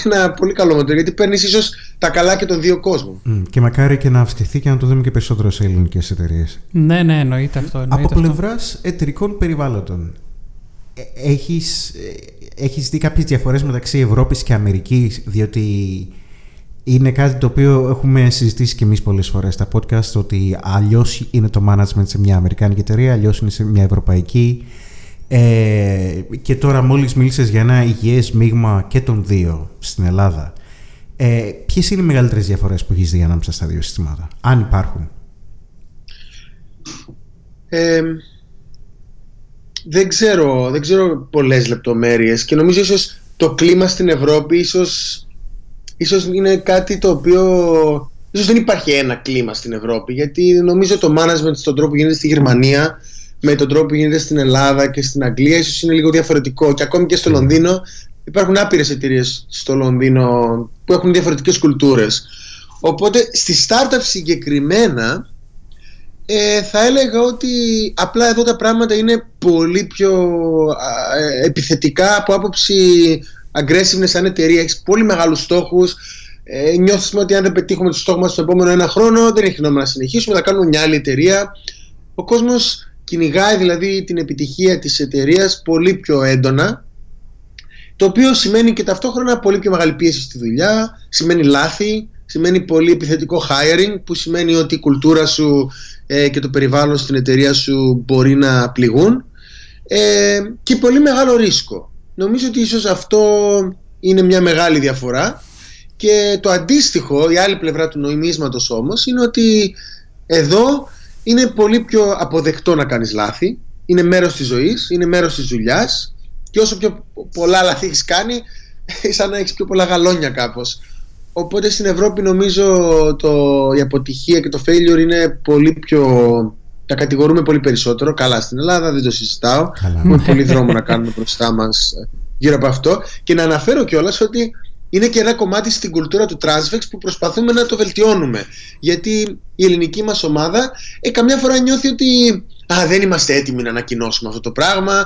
ένα πολύ καλό μοντέλο, γιατί παίρνεις ίσως τα καλά και των δύο κόσμων. Και μακάρι και να αυξηθεί και να το δούμε και περισσότερο σε ελληνικές εταιρείες. Ναι, ναι, εννοείται αυτό. Από πλευράς εταιρικών περιβάλλοντων, έχεις δει κάποιες διαφορές μεταξύ Ευρώπης και Αμερικής? Διότι είναι κάτι το οποίο έχουμε συζητήσει και εμείς πολλές φορές στα podcast, ότι αλλιώς είναι το management σε μια αμερικάνικη εταιρεία, αλλιώς είναι σε μια ευρωπαϊκή. Και τώρα μόλις μίλησες για ένα υγιές μείγμα και των δύο στην Ελλάδα. Ποιες είναι οι μεγαλύτερες διαφορές που έχεις δει ανάμεσα στα δύο συστήματα, αν υπάρχουν? Δεν ξέρω πολλές λεπτομέρειες, και νομίζω ίσως το κλίμα στην Ευρώπη ίσως είναι κάτι το οποίο... Ίσως δεν υπάρχει ένα κλίμα στην Ευρώπη, γιατί νομίζω το management στον τρόπο που γίνεται στη Γερμανία με τον τρόπο που γίνεται στην Ελλάδα και στην Αγγλία ίσως είναι λίγο διαφορετικό. Και ακόμη και στο Λονδίνο υπάρχουν άπειρες εταιρείες στο Λονδίνο που έχουν διαφορετικές κουλτούρες. Οπότε στη startup συγκεκριμένα θα έλεγα ότι απλά εδώ τα πράγματα είναι πολύ πιο επιθετικά από άποψη aggressiveness. Σαν εταιρεία έχεις πολύ μεγάλους στόχους, νιώθουμε ότι αν δεν πετύχουμε τους στόχους μας στο επόμενο ένα χρόνο δεν έχει νόημα να συνεχίσουμε, θα κάνουμε μια άλλη εταιρεία. Ο κόσμος κυνηγάει δηλαδή την επιτυχία της εταιρείας πολύ πιο έντονα, το οποίο σημαίνει και ταυτόχρονα πολύ πιο μεγάλη πίεση στη δουλειά, σημαίνει λάθη, σημαίνει πολύ επιθετικό hiring, που σημαίνει ότι η κουλτούρα σου και το περιβάλλον στην εταιρεία σου μπορεί να πληγούν, και πολύ μεγάλο ρίσκο. Νομίζω ότι ίσως αυτό είναι μια μεγάλη διαφορά. Και το αντίστοιχο, η άλλη πλευρά του νομίσματος όμως, είναι ότι εδώ είναι πολύ πιο αποδεκτό να κάνεις λάθη. Είναι μέρος της ζωής, είναι μέρος της δουλειάς, και όσο πιο πολλά λάθη έχεις κάνει, σαν να έχεις πιο πολλά γαλόνια κάπως. Οπότε στην Ευρώπη νομίζω η αποτυχία και το failure είναι πολύ πιο... τα κατηγορούμε πολύ περισσότερο. Καλά, στην Ελλάδα δεν το συζητάω. Έχουμε πολύ δρόμο να κάνουμε μπροστά μας γύρω από αυτό. Και να αναφέρω κιόλας ότι είναι και ένα κομμάτι στην κουλτούρα του Transifex που προσπαθούμε να το βελτιώνουμε. Γιατί η ελληνική μας ομάδα καμιά φορά νιώθει ότι δεν είμαστε έτοιμοι να ανακοινώσουμε αυτό το πράγμα.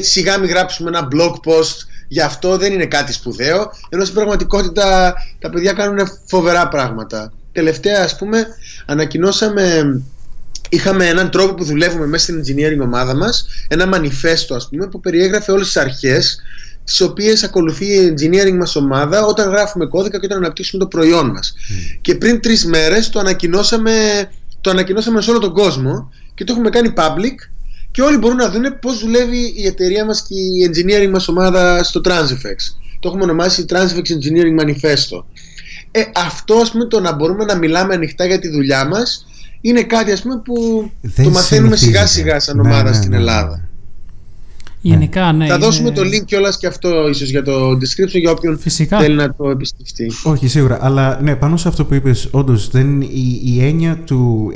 Σιγά μην γράψουμε ένα blog post γι' αυτό, δεν είναι κάτι σπουδαίο. Ενώ στην πραγματικότητα τα παιδιά κάνουν φοβερά πράγματα. Τελευταία, ας πούμε, είχαμε έναν τρόπο που δουλεύουμε μέσα στην engineering ομάδα μας, ένα μανιφέστο, ας πούμε, που περιέγραφε όλες τις αρχές τις οποίες ακολουθεί η engineering μας ομάδα όταν γράφουμε κώδικα και όταν αναπτύσσουμε το προϊόν μας. Και πριν 3 μέρες το ανακοινώσαμε σε όλο τον κόσμο και το έχουμε κάνει public, και όλοι μπορούν να δουν πώς δουλεύει η εταιρεία μας και η engineering μας ομάδα στο Transifex. Το έχουμε ονομάσει Transifex Engineering Manifesto. Αυτό, ας πούμε, το να μπορούμε να μιλάμε ανοιχτά για τη δουλειά μας είναι κάτι, ας πούμε, που δεν το μαθαίνουμε σιγά σιγά σαν ομάδα στην Ελλάδα. Γενικά, ναι, θα δώσουμε το link κιόλας και αυτό ίσως για το description για όποιον θέλει να το επισκεφτεί. Όχι, σίγουρα, αλλά ναι, πάνω σε αυτό που είπες, όντως η έννοια του...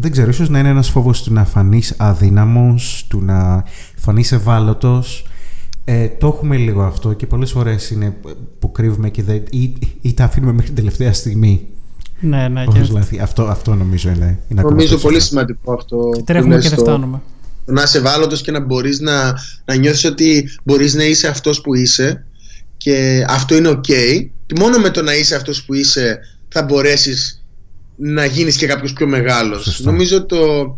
Δεν ξέρω, ίσως να είναι ένας φόβος του να φανείς αδύναμος, του να φανείς ευάλωτος. Το έχουμε λίγο αυτό και πολλές φορές είναι που κρύβουμε και ή τα αφήνουμε μέχρι την τελευταία στιγμή. Ναι, και... Αυτό νομίζω είναι νομίζω πολύ σημαντικό αυτό. Και τρέχουμε και δεν φτάνουμε. Να είσαι ευάλωτος και να μπορείς να νιώθεις ότι μπορείς να είσαι αυτός που είσαι, και αυτό είναι ok. Και μόνο με το να είσαι αυτός που είσαι θα μπορέσεις να γίνεις και κάποιος πιο μεγάλος. Σωστό. Νομίζω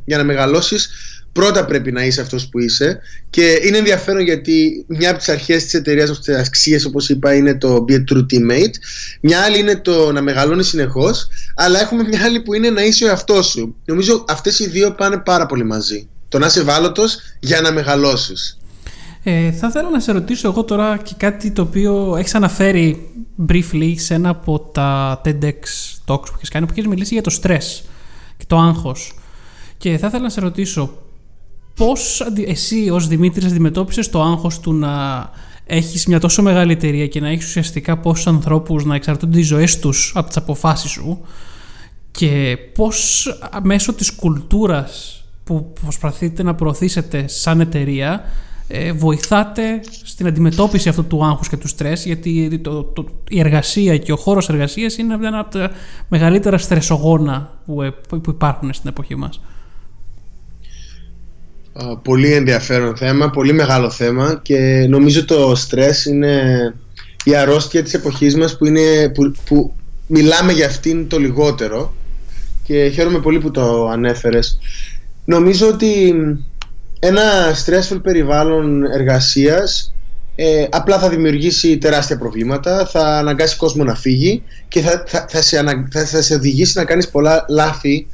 για να μεγαλώσεις πρώτα πρέπει να είσαι αυτός που είσαι, και είναι ενδιαφέρον γιατί μια από τις αρχές της εταιρείας, από τις αξίες, όπως είπα, είναι το be a true teammate, μια άλλη είναι το να μεγαλώνεις συνεχώς, αλλά έχουμε μια άλλη που είναι να είσαι ο εαυτός σου. Νομίζω αυτές οι δύο πάνε πάρα πολύ μαζί, το να είσαι ευάλωτος για να μεγαλώσεις. Θα ήθελα να σε ρωτήσω εγώ τώρα και κάτι το οποίο έχεις αναφέρει briefly σε ένα από τα TEDx talks που έχεις κάνει, που έχεις μιλήσει για το stress και το άγχος, και θα ήθελα να σε ρωτήσω πώς εσύ ως Δημήτρης αντιμετώπισες το άγχος του να έχεις μια τόσο μεγάλη εταιρεία και να έχεις ουσιαστικά πόσους ανθρώπους να εξαρτώνται οι ζωές τους από τις αποφάσεις σου, και πώς μέσω της κουλτούρας που προσπαθείτε να προωθήσετε σαν εταιρεία βοηθάτε στην αντιμετώπιση αυτού του άγχους και του στρες, γιατί η εργασία και ο χώρος εργασίας είναι ένα από τα μεγαλύτερα στρεσογόνα που υπάρχουν στην εποχή μας. Πολύ ενδιαφέρον θέμα, πολύ μεγάλο θέμα, και νομίζω το στρες είναι η αρρώστια της εποχής μας που μιλάμε για αυτήν το λιγότερο, και χαίρομαι πολύ που το ανέφερες. Νομίζω ότι ένα stressful περιβάλλον εργασίας απλά θα δημιουργήσει τεράστια προβλήματα, θα αναγκάσει κόσμο να φύγει και θα σε οδηγήσει να κάνεις πολλά λάθη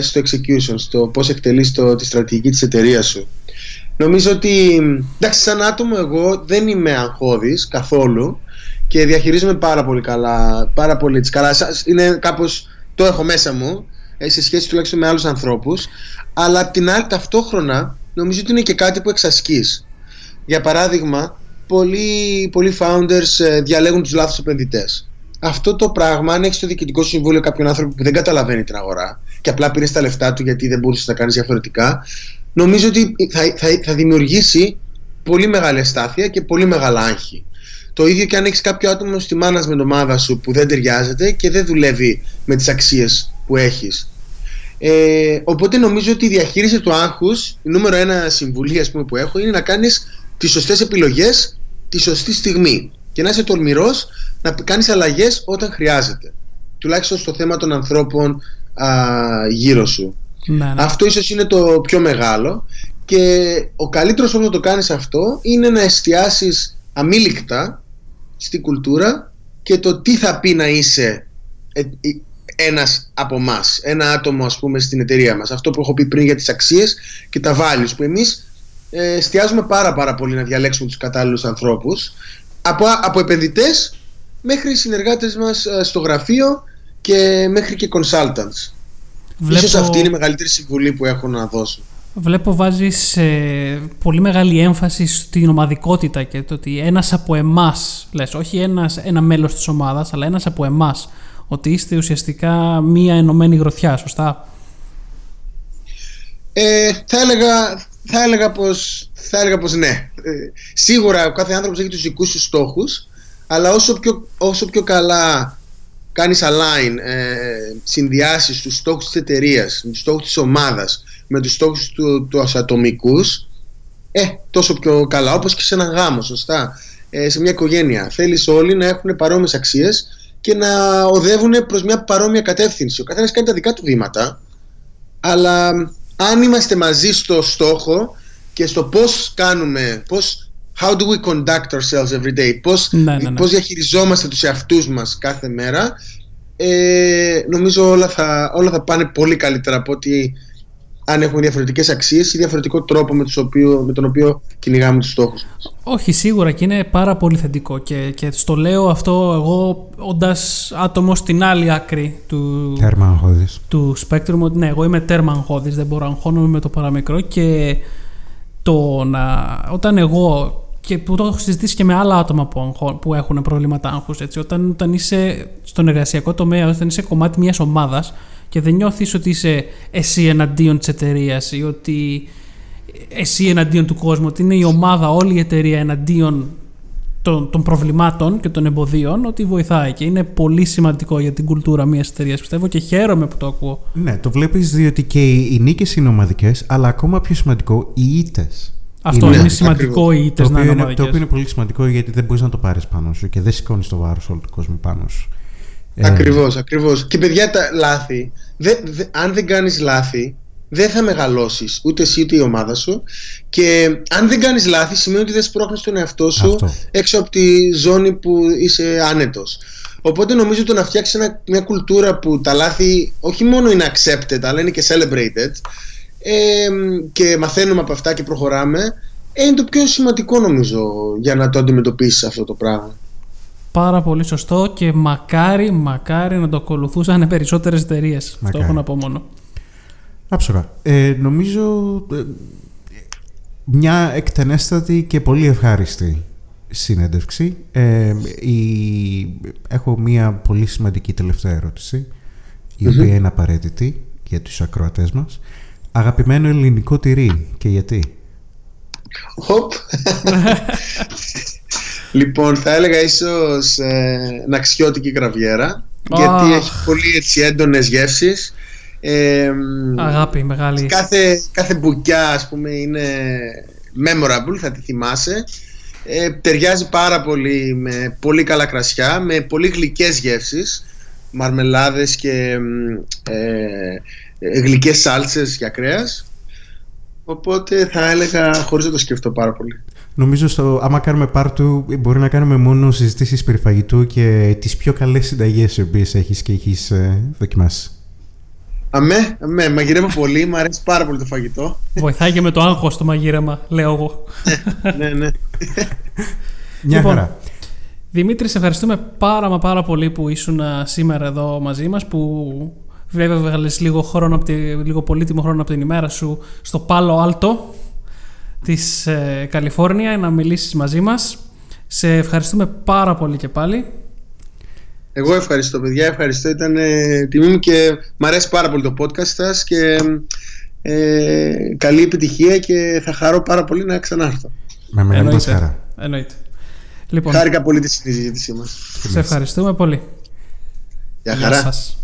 στο execution, στο πώς εκτελείς τη στρατηγική της εταιρείας σου. Νομίζω ότι, εντάξει, σαν άτομο εγώ δεν είμαι αγχώδης καθόλου και διαχειρίζομαι πάρα πολύ καλά, πάρα πολύ καλά. Είναι κάπως, το έχω μέσα μου, σε σχέση τουλάχιστον με άλλους ανθρώπους, αλλά απ' την άλλη ταυτόχρονα νομίζω ότι είναι και κάτι που εξασκείς. Για παράδειγμα, πολλοί founders διαλέγουν τους λάθος επενδυτές. Αυτό το πράγμα, αν έχεις το διοικητικό συμβούλιο κάποιον άνθρωπο που δεν καταλαβαίνει την αγορά και απλά πήρες τα λεφτά του γιατί δεν μπορούσες να κάνεις διαφορετικά, νομίζω ότι θα δημιουργήσει πολύ μεγάλη αστάθεια και πολύ μεγάλα άγχη. Το ίδιο και αν έχεις κάποιο άτομο στη management ομάδα σου που δεν ταιριάζεται και δεν δουλεύει με τις αξίες που έχεις. Οπότε νομίζω ότι η διαχείριση του άγχους, η νούμερο 1 συμβουλή, ας πούμε, που έχω, είναι να κάνεις τις σωστές επιλογές τη σωστή στιγμή και να είσαι τολμηρός να κάνεις αλλαγές όταν χρειάζεται, τουλάχιστον στο θέμα των ανθρώπων γύρω σου. Ναι. Αυτό ίσως είναι το πιο μεγάλο, και ο καλύτερος τρόπος να το κάνεις αυτό είναι να εστιάσεις αμήλικτα στην κουλτούρα και το τι θα πει να είσαι ένας από εμάς, ένα άτομο ας πούμε στην εταιρεία μας. Αυτό που έχω πει πριν για τις αξίες και τα values που εμείς εστιάζουμε πάρα πολύ να διαλέξουμε τους κατάλληλους ανθρώπους από επενδυτές μέχρι συνεργάτες μας στο γραφείο και μέχρι και consultants. Ίσως αυτή είναι η μεγαλύτερη συμβουλή που έχω να δώσω. Βλέπω βάζεις πολύ μεγάλη έμφαση στην ομαδικότητα και το ότι ένας από εμάς, λες, όχι ένα μέλος της ομάδας, αλλά ένας από εμάς, ότι είστε ουσιαστικά μία ενωμένη γροθιά, σωστά? Θα έλεγα πως ναι. Σίγουρα ο κάθε άνθρωπος έχει τους δικούς του στόχους, αλλά όσο πιο καλά κάνεις align, συνδυάσεις τους στόχους της εταιρείας, τους στόχους της ομάδας με τους στόχους τους ατομικούς, τόσο πιο καλά. Όπως και σε έναν γάμο, σωστά, σε μια οικογένεια. Θέλεις όλοι να έχουν παρόμοιες αξίες και να οδεύουν προς μια παρόμοια κατεύθυνση. Ο καθένας κάνει τα δικά του βήματα, αλλά αν είμαστε μαζί στο στόχο και στο πώς κάνουμε, how do we conduct ourselves every day, πώς διαχειριζόμαστε τους εαυτούς μας κάθε μέρα, νομίζω όλα θα πάνε πολύ καλύτερα από ότι αν έχουμε διαφορετικές αξίες ή διαφορετικό τρόπο με τον οποίο κυνηγάμε τους στόχους μας. Όχι, σίγουρα, και είναι πάρα πολύ θετικό και στο λέω αυτό εγώ όντας άτομο στην άλλη άκρη του σπέκτρουμ. Ναι, εγώ είμαι τέρμα αγχώδης, δεν μπορώ, αγχώνομαι με το παραμικρό, και όταν εγώ, και που το έχω συζητήσει και με άλλα άτομα που έχουν προβλήματα άγχους, έτσι, όταν είσαι στον εργασιακό τομέα, όταν είσαι κομμάτι μιας ομάδας και δεν νιώθεις ότι είσαι εσύ εναντίον της εταιρείας ή ότι εσύ εναντίον του κόσμου, ότι είναι η ομάδα, όλη η εταιρεία εναντίον των προβλημάτων και των εμποδίων, ότι βοηθάει, και είναι πολύ σημαντικό για την κουλτούρα μιας εταιρείας, πιστεύω, και χαίρομαι που το ακούω. Ναι, το βλέπεις, διότι και οι νίκες είναι ομαδικές, αλλά ακόμα πιο σημαντικό, οι ήττες. Αυτό είναι σημαντικό, οι ήττες να είναι ομαδικές. Το οποίο είναι πολύ σημαντικό, γιατί δεν μπορείς να το πάρεις πάνω σου και δεν σηκώνεις το βάρος όλου του κόσμου πάνω σου. Ακριβώς. Και παιδιά, τα λάθη. Αν δεν κάνεις λάθη, δεν θα μεγαλώσεις ούτε εσύ ούτε η ομάδα σου. Και αν δεν κάνεις λάθη, σημαίνει ότι δεν σπρώχνεις τον εαυτό σου έξω από τη ζώνη που είσαι άνετος. Οπότε νομίζω το να φτιάξεις μια κουλτούρα που τα λάθη όχι μόνο είναι accepted, αλλά είναι και celebrated, και μαθαίνουμε από αυτά και προχωράμε, είναι το πιο σημαντικό νομίζω για να το αντιμετωπίσεις αυτό το πράγμα. Πάρα πολύ σωστό, και μακάρι να το ακολουθούσαν περισσότερες εταιρείες. Αυτό έχω να πω μόνο. Άψογα. Νομίζω μια εκτενέστατη και πολύ ευχάριστη συνέντευξη. Έχω μια πολύ σημαντική τελευταία ερώτηση, η οποία είναι απαραίτητη για τους ακροατές μας. Αγαπημένο ελληνικό τυρί, και γιατί? Λοιπόν, θα έλεγα ίσως ναξιώτικη γραβιέρα, γιατί έχει πολύ έτσι έντονες γεύσεις. Αγάπη μεγάλη. Κάθε μπουκιά, ας πούμε, είναι memorable, θα τη θυμάσαι. Ταιριάζει πάρα πολύ με πολύ καλά κρασιά, με πολύ γλυκές γεύσεις, μαρμελάδες και γλυκές σάλτσες για κρέας. Οπότε θα έλεγα, χωρίς να το σκεφτώ πάρα πολύ. Νομίζω άμα κάνουμε πάρτου, μπορεί να κάνουμε μόνο συζητήσεις περί φαγητού και τις πιο καλές συνταγές οι οποίες έχεις και έχεις δοκιμάσει. Αμέ, μαγειρεύω πολύ, μου αρέσει πάρα πολύ το φαγητό. Βοηθάει και με το άγχος το μαγείρεμα, λέω εγώ. Ναι. Μια χαρά. Δημήτρη, σε ευχαριστούμε πάρα πολύ που ήσουν σήμερα εδώ μαζί μας, που βέβαια βγάλες λίγο πολύτιμο χρόνο από την ημέρα σου στο Πάλο Άλτο της Καλιφόρνια να μιλήσεις μαζί μας. Σε ευχαριστούμε πάρα πολύ και πάλι. Εγώ ευχαριστώ, παιδιά, ευχαριστώ. Ήταν τιμή μου και μου αρέσει πάρα πολύ το podcast σας, και καλή επιτυχία, και θα χαρώ πάρα πολύ να ξανάρθω. Με μεγάλη μας χαρά. Εννοείται. Λοιπόν, χάρηκα πολύ τη συζήτησή μας. Σε ευχαριστούμε πολύ. Γεια σας.